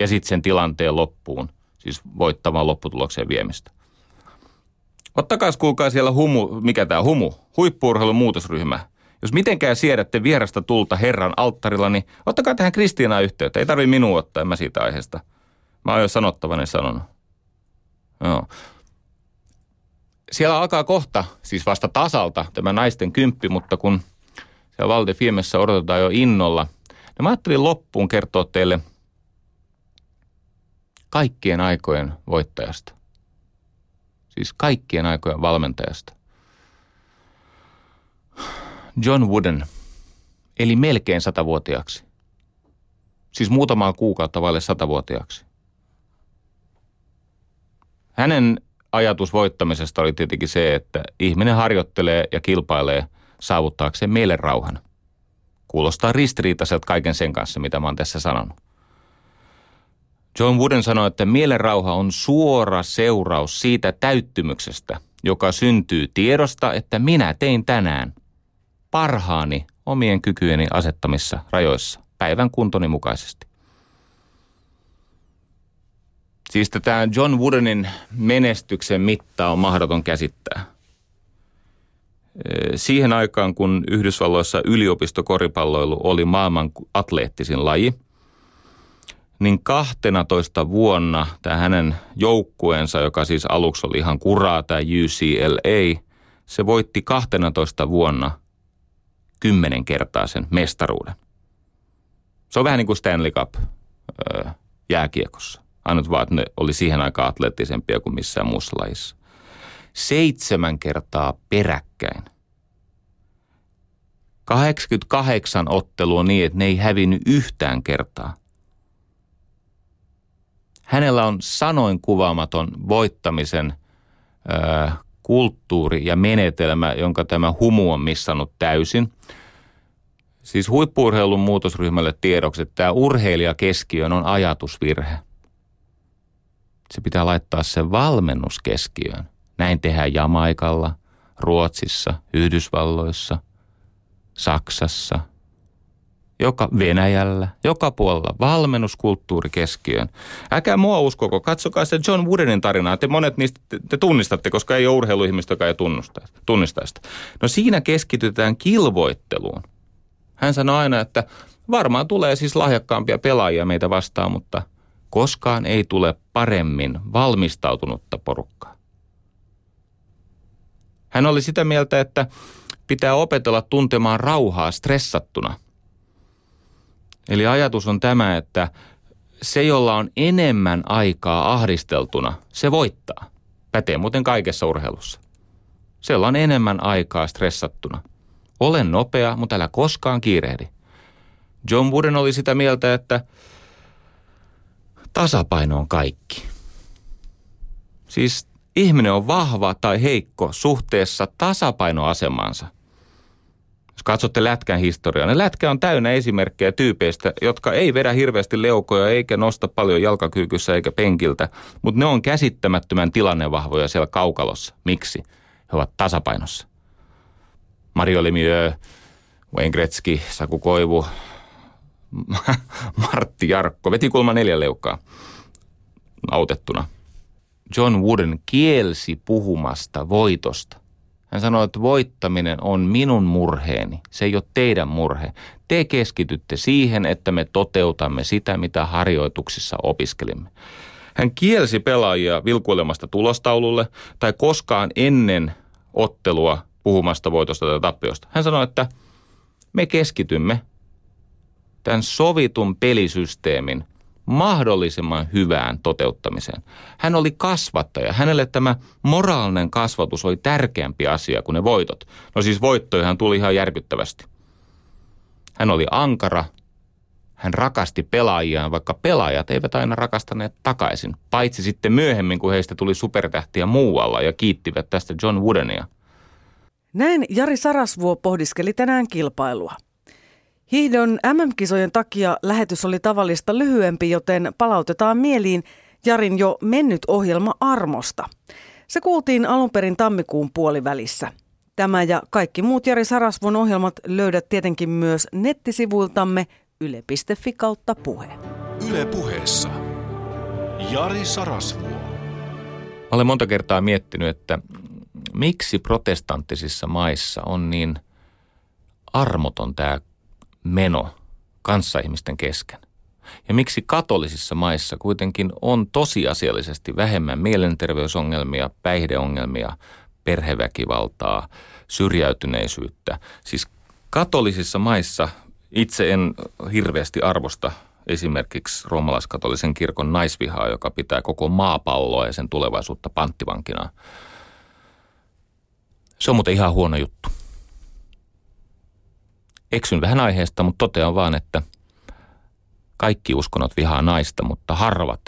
ja sitten sen tilanteen loppuun, siis voittamaan lopputulokseen viemistä. Ottakaa kuulkaa siellä humu, mikä tämä humu, huippu-urheilun muutosryhmä. Jos mitenkään siedätte vierasta tulta Herran alttarilla, niin ottakaa tähän Kristiinaan yhteyttä. Ei tarvitse minua ottaa, en mä siitä aiheesta. Mä oon jo sanottavani sanonut. Joo. Siellä alkaa kohta, siis vasta tasalta, tämä naisten kymppi, mutta kun siellä Valdefiemessä odotetaan jo innolla, niin mä ajattelin loppuun kertoa teille kaikkien aikojen voittajasta. Siis kaikkien aikojen valmentajasta. John Wooden, eli melkein satavuotiaaksi. Siis muutamaa kuukautta vaille satavuotiaaksi. Hänen ajatus voittamisesta oli tietenkin se, että ihminen harjoittelee ja kilpailee saavuttaakseen mielen rauhan. Kuulostaa ristiriitaiselta kaiken sen kanssa, mitä mä oon tässä sanonut. John Wooden sanoi, että mielenrauha on suora seuraus siitä täyttymyksestä, joka syntyy tiedosta, että minä tein tänään parhaani omien kykyjeni asettamissa rajoissa päivän kuntoni mukaisesti. Siis tämä John Woodenin menestyksen mitta on mahdoton käsittää. Siihen aikaan, kun Yhdysvalloissa yliopistokoripalloilu oli maailman atleettisin laji, niin kahteentoista vuonna tämä hänen joukkueensa, joka siis aluksi oli ihan kuraa, tämä U C L A, se voitti kahteentoista vuonna kymmenen kertaa sen mestaruuden. Se on vähän niin kuin Stanley Cup öö, jääkiekossa. Ainut vaan, että ne oli siihen aikaan atleettisempia kuin missään muussa lajissa. Seitsemän kertaa peräkkäin. kahdeksankymmentäkahdeksan ottelua niin, että ne ei hävinnyt yhtään kertaa. Hänellä on sanoin kuvaamaton voittamisen ö, kulttuuri ja menetelmä, jonka tämä humu on missannut täysin. Siis huippu-urheilun muutosryhmälle tiedoksi, että tämä urheilijakeskiöön on ajatusvirhe. Se pitää laittaa se valmennuskeskiöön. Näin tehdään Jamaikalla, Ruotsissa, Yhdysvalloissa, Saksassa, joka Venäjällä, joka puolella, valmennuskulttuuri keskiöön. Äkää mua uskoko, katsokaa se John Woodenin tarinaa. Te monet niistä te, te tunnistatte, koska ei ole urheiluihmistä, joka ei tunnusta, tunnistaa sitä. No siinä keskitytään kilvoitteluun. Hän sanoi aina, että varmaan tulee siis lahjakkaampia pelaajia meitä vastaan, mutta koskaan ei tule paremmin valmistautunutta porukkaa. Hän oli sitä mieltä, että pitää opetella tuntemaan rauhaa stressattuna. Eli ajatus on tämä, että se, jolla on enemmän aikaa ahdisteltuna, se voittaa. Pätee muuten kaikessa urheilussa. Siellä on enemmän aikaa stressattuna. Ole nopea, mutta älä koskaan kiirehdi. John Wooden oli sitä mieltä, että tasapaino on kaikki. Siis ihminen on vahva tai heikko suhteessa tasapainoasemaansa. Jos katsotte lätkän historiaa, niin lätkä on täynnä esimerkkejä tyypeistä, jotka ei vedä hirveästi leukoja eikä nosta paljon jalkakyykyssä eikä penkiltä, mutta ne on käsittämättömän tilannevahvoja siellä kaukalossa. Miksi? He ovat tasapainossa. Mario Lemieux, Wayne Gretzky, Saku Koivu, Martti Jarkko veti kulma neljä leukaa autettuna. John Wooden kielsi puhumasta voitosta. Hän sanoi, että voittaminen on minun murheeni, se ei ole teidän murhe. Te keskitytte siihen, että me toteutamme sitä, mitä harjoituksissa opiskelimme. Hän kielsi pelaajia vilkuilemasta tulostaululle tai koskaan ennen ottelua puhumasta voitosta tai tappiosta. Hän sanoi, että me keskitymme tämän sovitun pelisysteemin mahdollisimman hyvään toteuttamiseen. Hän oli kasvattaja. Hänelle tämä moraalinen kasvatus oli tärkeämpi asia kuin ne voitot. No siis voittojahan tuli ihan järkyttävästi. Hän oli ankara. Hän rakasti pelaajiaan, vaikka pelaajat eivät aina rakastaneet takaisin. Paitsi sitten myöhemmin, kun heistä tuli supertähtiä muualla ja kiittivät tästä John Woodenia. Näin Jari Sarasvuo pohdiskeli tänään kilpailua. Hiihdon M M-kisojen takia lähetys oli tavallista lyhyempi, joten palautetaan mieliin Jarin jo mennyt ohjelma Armosta. Se kuultiin alun perin tammikuun puolivälissä. Tämä ja kaikki muut Jari Sarasvuon ohjelmat löydät tietenkin myös nettisivuiltamme yle piste fi kautta puhe. Yle Puheessa Jari Sarasvuo. Olen monta kertaa miettinyt, että miksi protestanttisissa maissa on niin armoton tämä meno kanssaihmisten kesken. Ja miksi katolisissa maissa kuitenkin on tosiasiallisesti vähemmän mielenterveysongelmia, päihdeongelmia, perheväkivaltaa, syrjäytyneisyyttä. Siis katolisissa maissa itse en hirveästi arvosta esimerkiksi roomalaiskatolisen kirkon naisvihaa, joka pitää koko maapalloa ja sen tulevaisuutta panttivankina. Se on muuten ihan huono juttu. Eksyn vähän aiheesta, mutta totean vaan, että kaikki uskonnot vihaa naista, mutta harvat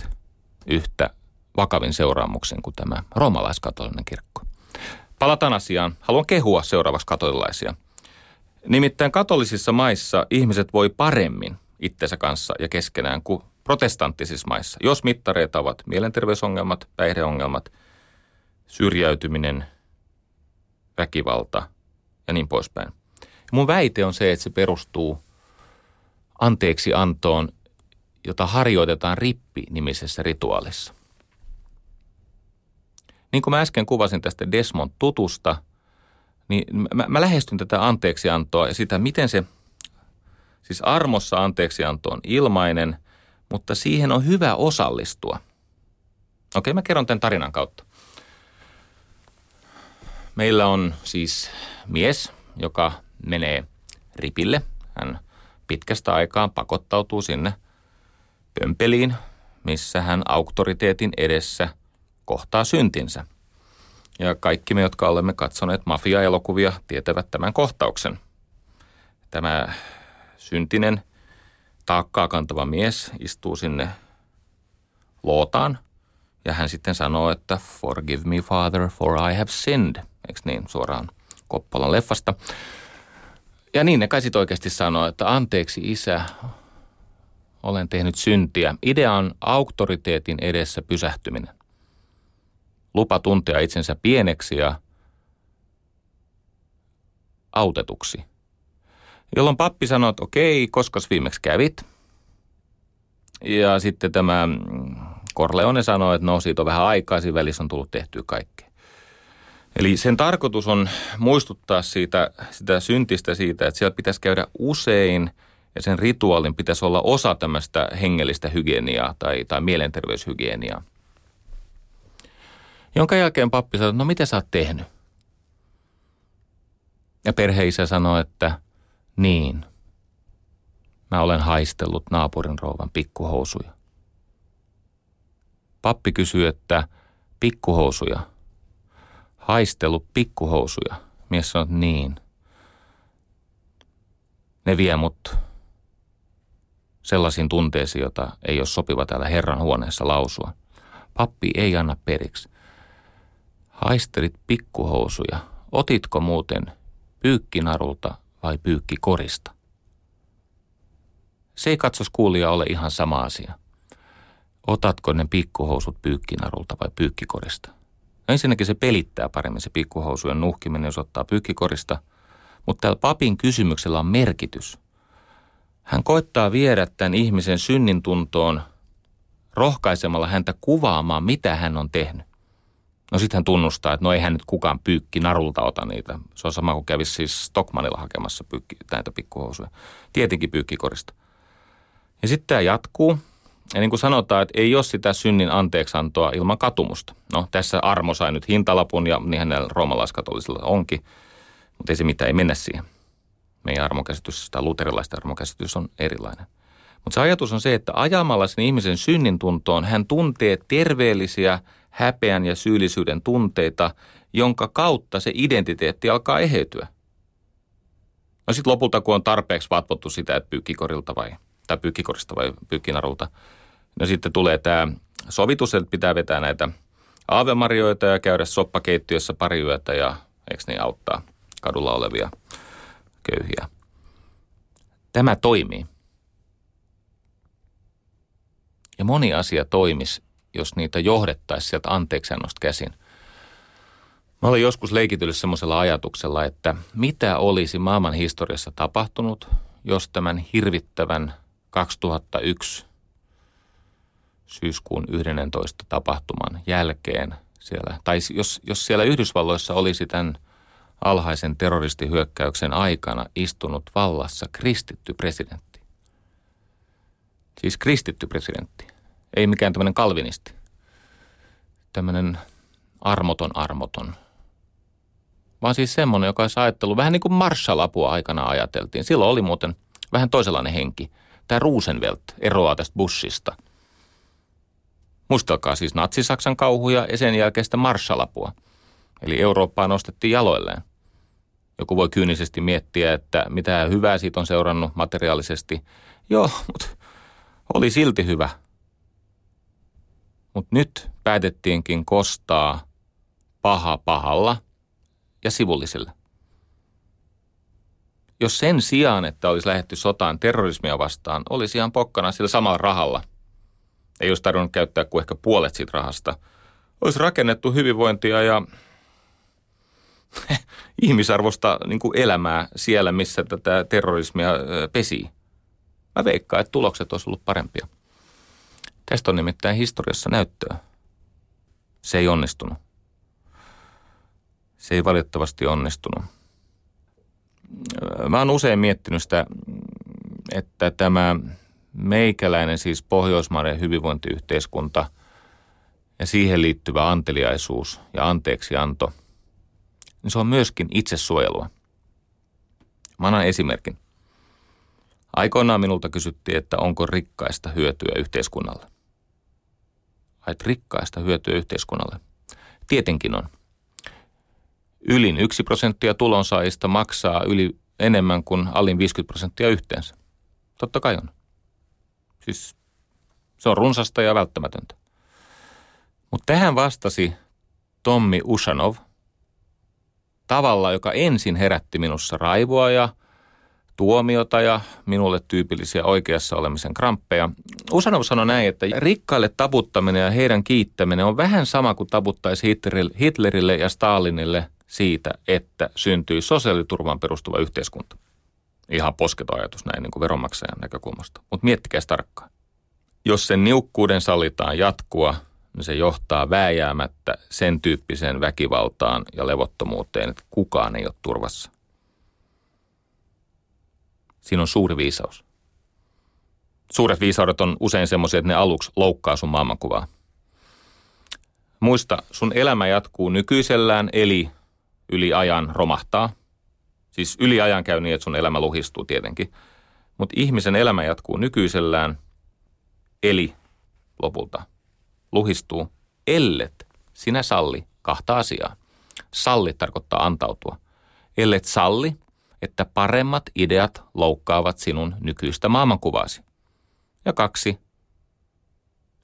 yhtä vakavin seuraamuksen kuin tämä roomalaiskatolinen kirkko. Palataan asiaan. Haluan kehua seuraavaksi katolilaisia. Nimittäin katolisissa maissa ihmiset voi paremmin itsensä kanssa ja keskenään kuin protestanttisissa maissa, jos mittareita ovat mielenterveysongelmat, päihdeongelmat, syrjäytyminen, väkivalta ja niin poispäin. Mun väite on se, että se perustuu anteeksiantoon, jota harjoitetaan rippi-nimisessä rituaalissa. Niin kuin mä äsken kuvasin tästä Desmond Tutusta, niin mä, mä lähestyn tätä anteeksiantoa ja sitä, miten se, siis armossa anteeksianto on ilmainen, mutta siihen on hyvä osallistua. Okei, mä kerron tämän tarinan kautta. Meillä on siis mies, joka menee ripille. Hän pitkästä aikaa pakottautuu sinne pömpeliin, missä hän auktoriteetin edessä kohtaa syntinsä. Ja kaikki me, jotka olemme katsoneet mafia-elokuvia, tietävät tämän kohtauksen. Tämä syntinen, taakkaa kantava mies istuu sinne lootaan ja hän sitten sanoo, että forgive me father for I have sinned. Eikö niin, suoraan Koppolan leffasta. Ja niin ne kai sit oikeasti sanoo, että anteeksi isä, olen tehnyt syntiä. Idea on auktoriteetin edessä pysähtyminen. Lupa tuntea itsensä pieneksi ja autetuksi. Jolloin pappi sanoo, että okei, koskas viimeksi kävit. Ja sitten tämä Corleone sanoo, että no siitä on vähän aikaa, siinä välissä on tullut tehtyä kaikkea. Eli sen tarkoitus on muistuttaa siitä, sitä syntistä siitä, että siellä pitäisi käydä usein ja sen rituaalin pitäisi olla osa tämmöistä hengellistä hygieniaa tai, tai mielenterveyshygieniaa. Jonka jälkeen pappi sanoi, että no mitä sä oot tehnyt? Ja perheisä sanoi, että niin, mä olen haistellut naapurin rouvan pikkuhousuja. Pappi kysyi, että pikkuhousuja, haistellut pikkuhousuja. Mies sanoi, että niin, ne vie mut sellaisiin tunteisiin, jota ei ole sopiva täällä Herran huoneessa lausua. Pappi ei anna periksi. Haistelit pikkuhousuja. Otitko muuten pyykkinarulta vai pyykkikorista? Se ei katsos kuulijaa ole ihan sama asia. Otatko ne pikkuhousut pyykkinarulta vai pyykkikorista? No ensinnäkin se pelittää paremmin se pikkuhousujen nuhkiminen, jos ottaa pyykkikorista. Mutta täällä papin kysymyksellä on merkitys. Hän koittaa viedä tämän ihmisen synnintuntoon rohkaisemalla häntä kuvaamaan, mitä hän on tehnyt. No sitten hän tunnustaa, että no eihän nyt kukaan pyykki narulta ota niitä. Se on sama kuin kävisi siis Stockmanilla hakemassa pyykki, näitä pikkuhousuja. Tietenkin pyykkikorista. Ja sitten tämä jatkuu. Ja niin kuin sanotaan, että ei ole sitä synnin anteeksiantoa ilman katumusta. No tässä armo sai nyt hintalapun ja niinhän näillä roomalaiskatolisilla onkin. Mutta ei se mitään, ei mennä siihen. Meidän armokäsitys, tai luterilaisten armokäsitys on erilainen. Mutta se ajatus on se, että ajamalla sen ihmisen synnintuntoon hän tuntee terveellisiä häpeän ja syyllisyyden tunteita, jonka kautta se identiteetti alkaa eheytyä. No sitten lopulta, kun on tarpeeksi vatvottu sitä, että pyykkikorilta vai, tai pyykkikorista vai pyykkinarulta, no sitten tulee tämä sovitus, että pitää vetää näitä aavemarjoita ja käydä soppakeittiössä pari yötä ja eikö ne auttaa kadulla olevia köyhiä. Tämä toimii. Ja moni asia toimisi, jos niitä johdettaisiin sieltä anteeksiannosta käsin. Mä olin joskus leikitellyt semmoisella ajatuksella, että mitä olisi maailman historiassa tapahtunut, jos tämän hirvittävän kaksituhattayksi syyskuun yhdennentoista tapahtuman jälkeen siellä, tai jos, jos siellä Yhdysvalloissa olisi tämän alhaisen terroristihyökkäyksen aikana istunut vallassa kristitty presidentti. Siis kristitty presidentti. Ei mikään tämmöinen kalvinisti. Tämmöinen armoton armoton. Vaan siis semmoinen, joka olisi ajatellut, vähän niin kuin Marshall-apua aikana ajateltiin. Silloin oli muuten vähän toisenlainen henki. Tämä Roosevelt eroaa tästä Bushista. Muistelkaa siis natsi-Saksan kauhuja ja sen jälkeen sitä Marshall-apua. Eli Eurooppaa nostettiin jaloilleen. Joku voi kyynisesti miettiä, että mitä hyvää siitä on seurannut materiaalisesti. Joo, mutta oli silti hyvä. Mutta nyt päätettiinkin kostaa paha pahalla ja sivullisilla. Jos sen sijaan, että olisi lähdetty sotaan terrorismia vastaan, olisi ihan pokkana sillä samalla rahalla. Ei olisi tarvinnut käyttää kuin ehkä puolet siitä rahasta. Olisi rakennettu hyvinvointia ja ihmisarvosta niin kuin elämää siellä, missä tätä terrorismia pesii. Mä veikkaan, että tulokset olisi ollut parempia. Tästä on nimittäin historiassa näyttöä. Se ei onnistunut. Se ei valitettavasti onnistunut. Mä oon usein miettinyt sitä, että tämä meikäläinen, siis pohjoismainen hyvinvointiyhteiskunta ja siihen liittyvä anteliaisuus ja anteeksianto, niin se on myöskin itsesuojelua. Mä annan esimerkin. Aikoinaan minulta kysyttiin, että onko rikkaista hyötyä yhteiskunnalle. Ai, rikkaista hyötyä yhteiskunnalle. Tietenkin on. Ylin yksi prosenttia tulonsaajista maksaa yli enemmän kuin alin viisikymmentä prosenttia yhteensä. Totta kai on. Siis se on runsasta ja välttämätöntä. Mutta tähän vastasi Tommi Ushanov tavalla, joka ensin herätti minussa raivoa ja tuomiota ja minulle tyypillisiä oikeassa olemisen kramppeja. Ushanov sanoi näin, että rikkaille taputtaminen ja heidän kiittäminen on vähän sama kuin taputtaisi Hitlerille ja Stalinille siitä, että syntyi sosiaaliturvaan perustuva yhteiskunta. Ihan posketon ajatus näin niin kuin veronmaksajan näkökulmasta, mutta miettikää tarkkaan. Jos sen niukkuuden sallitaan jatkua, niin se johtaa vääjäämättä sen tyyppiseen väkivaltaan ja levottomuuteen, että kukaan ei ole turvassa. Siinä on suuri viisaus. Suuret viisaudet on usein semmoisia, että ne aluksi loukkaa sun maailmankuvaa. Muista, sun elämä jatkuu nykyisellään, eli yli ajan romahtaa. Siis yli ajan käy niin, että sun elämä luhistuu tietenkin. Mutta ihmisen elämä jatkuu nykyisellään, eli lopulta luhistuu, ellet sinä salli kahta asiaa. Salli tarkoittaa antautua. Ellet salli, että paremmat ideat loukkaavat sinun nykyistä maailmankuvaasi. Ja kaksi,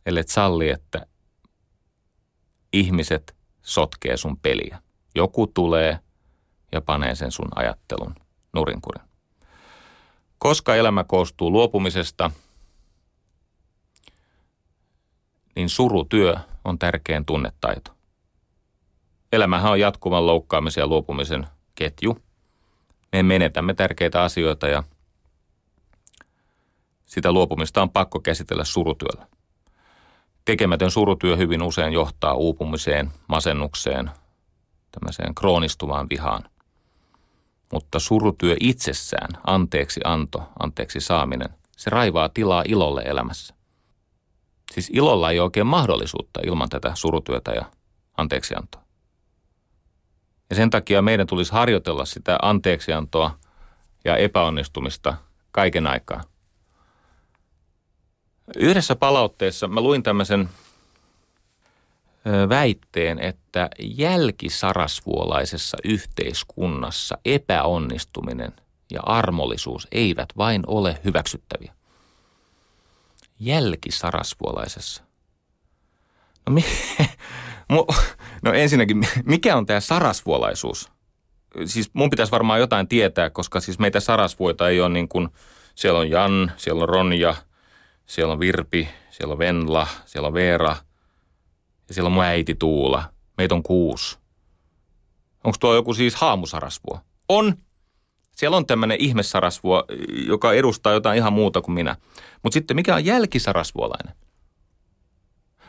ellet salli, että ihmiset sotkee sun peliä. Joku tulee ja panee sen sun ajattelun nurinkurin. Koska elämä koostuu luopumisesta, niin surutyö on tärkein tunnetaito. Elämähän on jatkuvan loukkaamisen ja luopumisen ketju. Me menetämme tärkeitä asioita ja sitä luopumista on pakko käsitellä surutyöllä. Tekemätön surutyö hyvin usein johtaa uupumiseen, masennukseen, tämmöiseen kroonistuvaan vihaan. Mutta surutyö itsessään, anteeksi anto, anteeksi saaminen, se raivaa tilaa ilolle elämässä. Siis ilolla ei ole oikein mahdollisuutta ilman tätä surutyötä ja anteeksiantoa. Ja sen takia meidän tulisi harjoitella sitä anteeksiantoa ja epäonnistumista kaiken aikaa. Yhdessä palautteessa mä luin tämmöisen väitteen, että jälkisarasvuolaisessa yhteiskunnassa epäonnistuminen ja armollisuus eivät vain ole hyväksyttäviä. Jälkisarasvuolaisessa. No, mi- no ensinnäkin, mikä on tämä sarasvuolaisuus? Siis mun pitäisi varmaan jotain tietää, koska siis meitä sarasvuoita ei ole niin kuin, siellä on Jan, siellä on Ronja, siellä on Virpi, siellä on Venla, siellä on Veera ja siellä on mun äiti Tuula. Meitä on kuusi. Onko tuo joku siis haamusarasvuo? On. Siellä on tämmöinen ihmessarasvuo, joka edustaa jotain ihan muuta kuin minä. Mutta sitten mikä on jälkisarasvuolainen?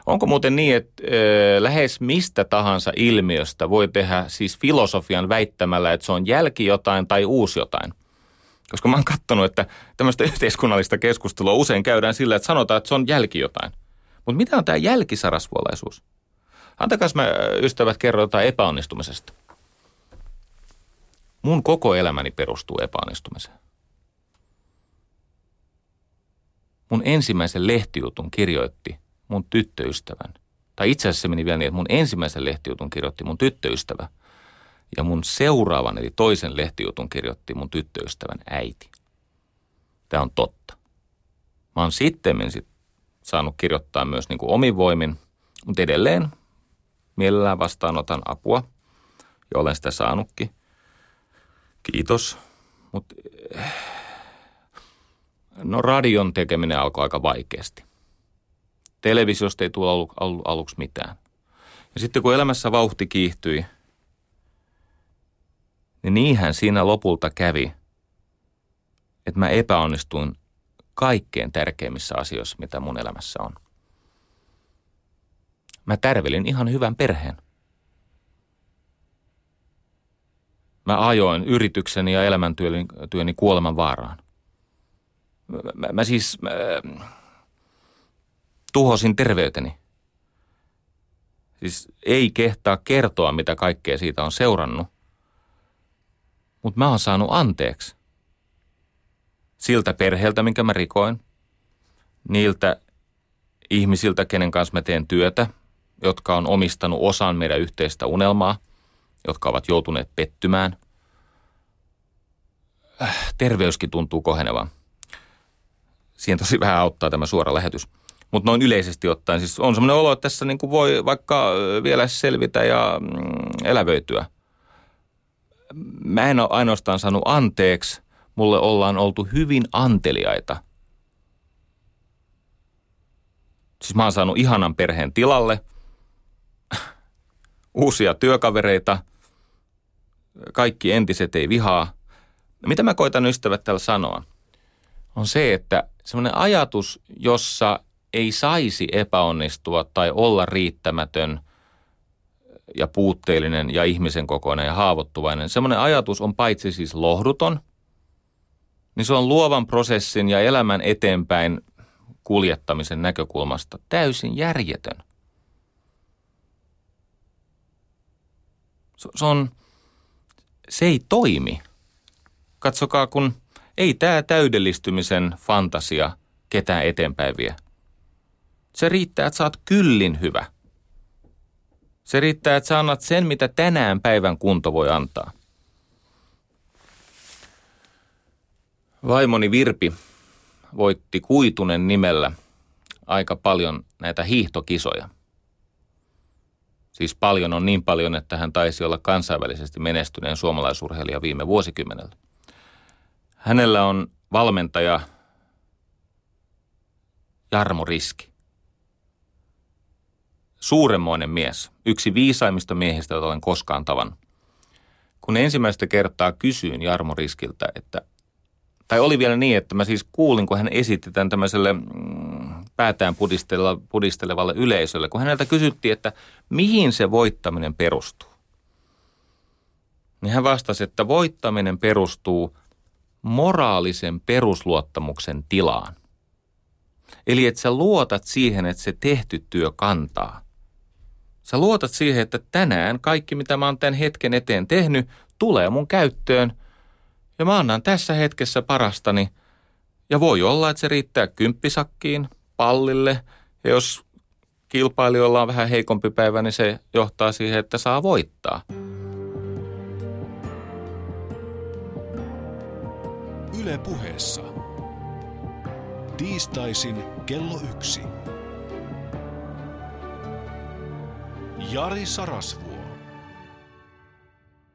Onko muuten niin, että ö, lähes mistä tahansa ilmiöstä voi tehdä siis filosofian väittämällä, että se on jälki jotain tai uusi jotain? Koska mä oon katsonut, että tämmöistä yhteiskunnallista keskustelua usein käydään sillä, että sanotaan, että se on jälki jotain. Mutta mitä on tämä jälkisarasvuolaisuus? Antakaas mä, ystävät, kerron jotain epäonnistumisesta. Mun koko elämäni perustuu epäonnistumiseen. Mun ensimmäisen lehtijutun kirjoitti mun tyttöystävän. Tai itse asiassa se meni vielä niin, että mun ensimmäisen lehtijutun kirjoitti mun tyttöystävä. Ja mun seuraavan, eli toisen lehtijutun kirjoitti mun tyttöystävän äiti. Tämä on totta. Mä oon sittemmin sit saanut kirjoittaa myös niin kuin omin voimin, mutta edelleen mielellään vastaanotan apua, ja olen sitä saanutkin. Kiitos. Mut, no radion tekeminen alkoi aika vaikeasti. Televisiosta ei tule alu, alu, aluksi mitään. Ja sitten kun elämässä vauhti kiihtyi, niin niinhän siinä lopulta kävi, että mä epäonnistuin kaikkein tärkeimmissä asioissa, mitä mun elämässä on. Mä tärvelin ihan hyvän perheen. Mä ajoin yritykseni ja elämäntyöni kuoleman vaaraan. Mä, mä, mä siis mä, tuhosin terveyteni. Siis ei kehtaa kertoa, mitä kaikkea siitä on seurannut. Mutta mä oon saanut anteeksi siltä perheeltä, minkä mä rikoin, niiltä ihmisiltä, kenen kanssa mä teen työtä, jotka on omistanut osan meidän yhteistä unelmaa, jotka ovat joutuneet pettymään. Terveyskin tuntuu kohenevan. Siihen tosi vähän auttaa tämä suora lähetys. Mutta noin yleisesti ottaen, siis on semmoinen olo, että tässä niinku voi vaikka vielä selvitä ja elävöityä. Mä en ole ainoastaan saanut anteeksi. Mulle ollaan oltu hyvin anteliaita. Siis mä oon saanut ihanan perheen tilalle, uusia työkavereita, kaikki entiset ei vihaa. Mitä mä koitan, ystävät, täällä sanoa? On se, että semmoinen ajatus, jossa ei saisi epäonnistua tai olla riittämätön ja puutteellinen ja ihmisen kokoinen ja haavoittuvainen. Semmoinen ajatus on paitsi siis lohduton, niin se on luovan prosessin ja elämän eteenpäin kuljettamisen näkökulmasta täysin järjetön. Se, se on, se ei toimi. Katsokaa, kun ei tämä täydellistymisen fantasia ketään eteenpäin vie. Se riittää, että sä oot kyllin hyvä. Se riittää, että sä annat sen, mitä tänään päivän kunto voi antaa. Vaimoni Virpi voitti Kuitunen nimellä aika paljon näitä hiihtokisoja. Siis paljon on niin paljon, että hän taisi olla kansainvälisesti menestyneen suomalaisurheilija viime vuosikymmenellä. Hänellä on valmentaja Jarmo Riski. Suuremmoinen mies, yksi viisaimmista miehistä, jota olen koskaan tavannut. Kun ensimmäistä kertaa kysyin Jarmo Riskiltä, että, tai oli vielä niin, että mä siis kuulin, kun hän esitti tämän tämmöiselle mm, päätään pudistele, pudistelevalle yleisölle, kun häneltä kysyttiin, että mihin se voittaminen perustuu. Niin hän vastasi, että voittaminen perustuu moraalisen perusluottamuksen tilaan. Eli että sä luotat siihen, että se tehty työ kantaa. Sä luotat siihen, että tänään kaikki, mitä mä oon tämän hetken eteen tehnyt, tulee mun käyttöön. Ja mä annan tässä hetkessä parastani. Ja voi olla, että se riittää kymppisakkiin, pallille. Ja jos kilpailijoilla on vähän heikompi päivä, niin se johtaa siihen, että saa voittaa. Yle Puheessa. Tiistaisin kello yksi. Jari Sarasvuo.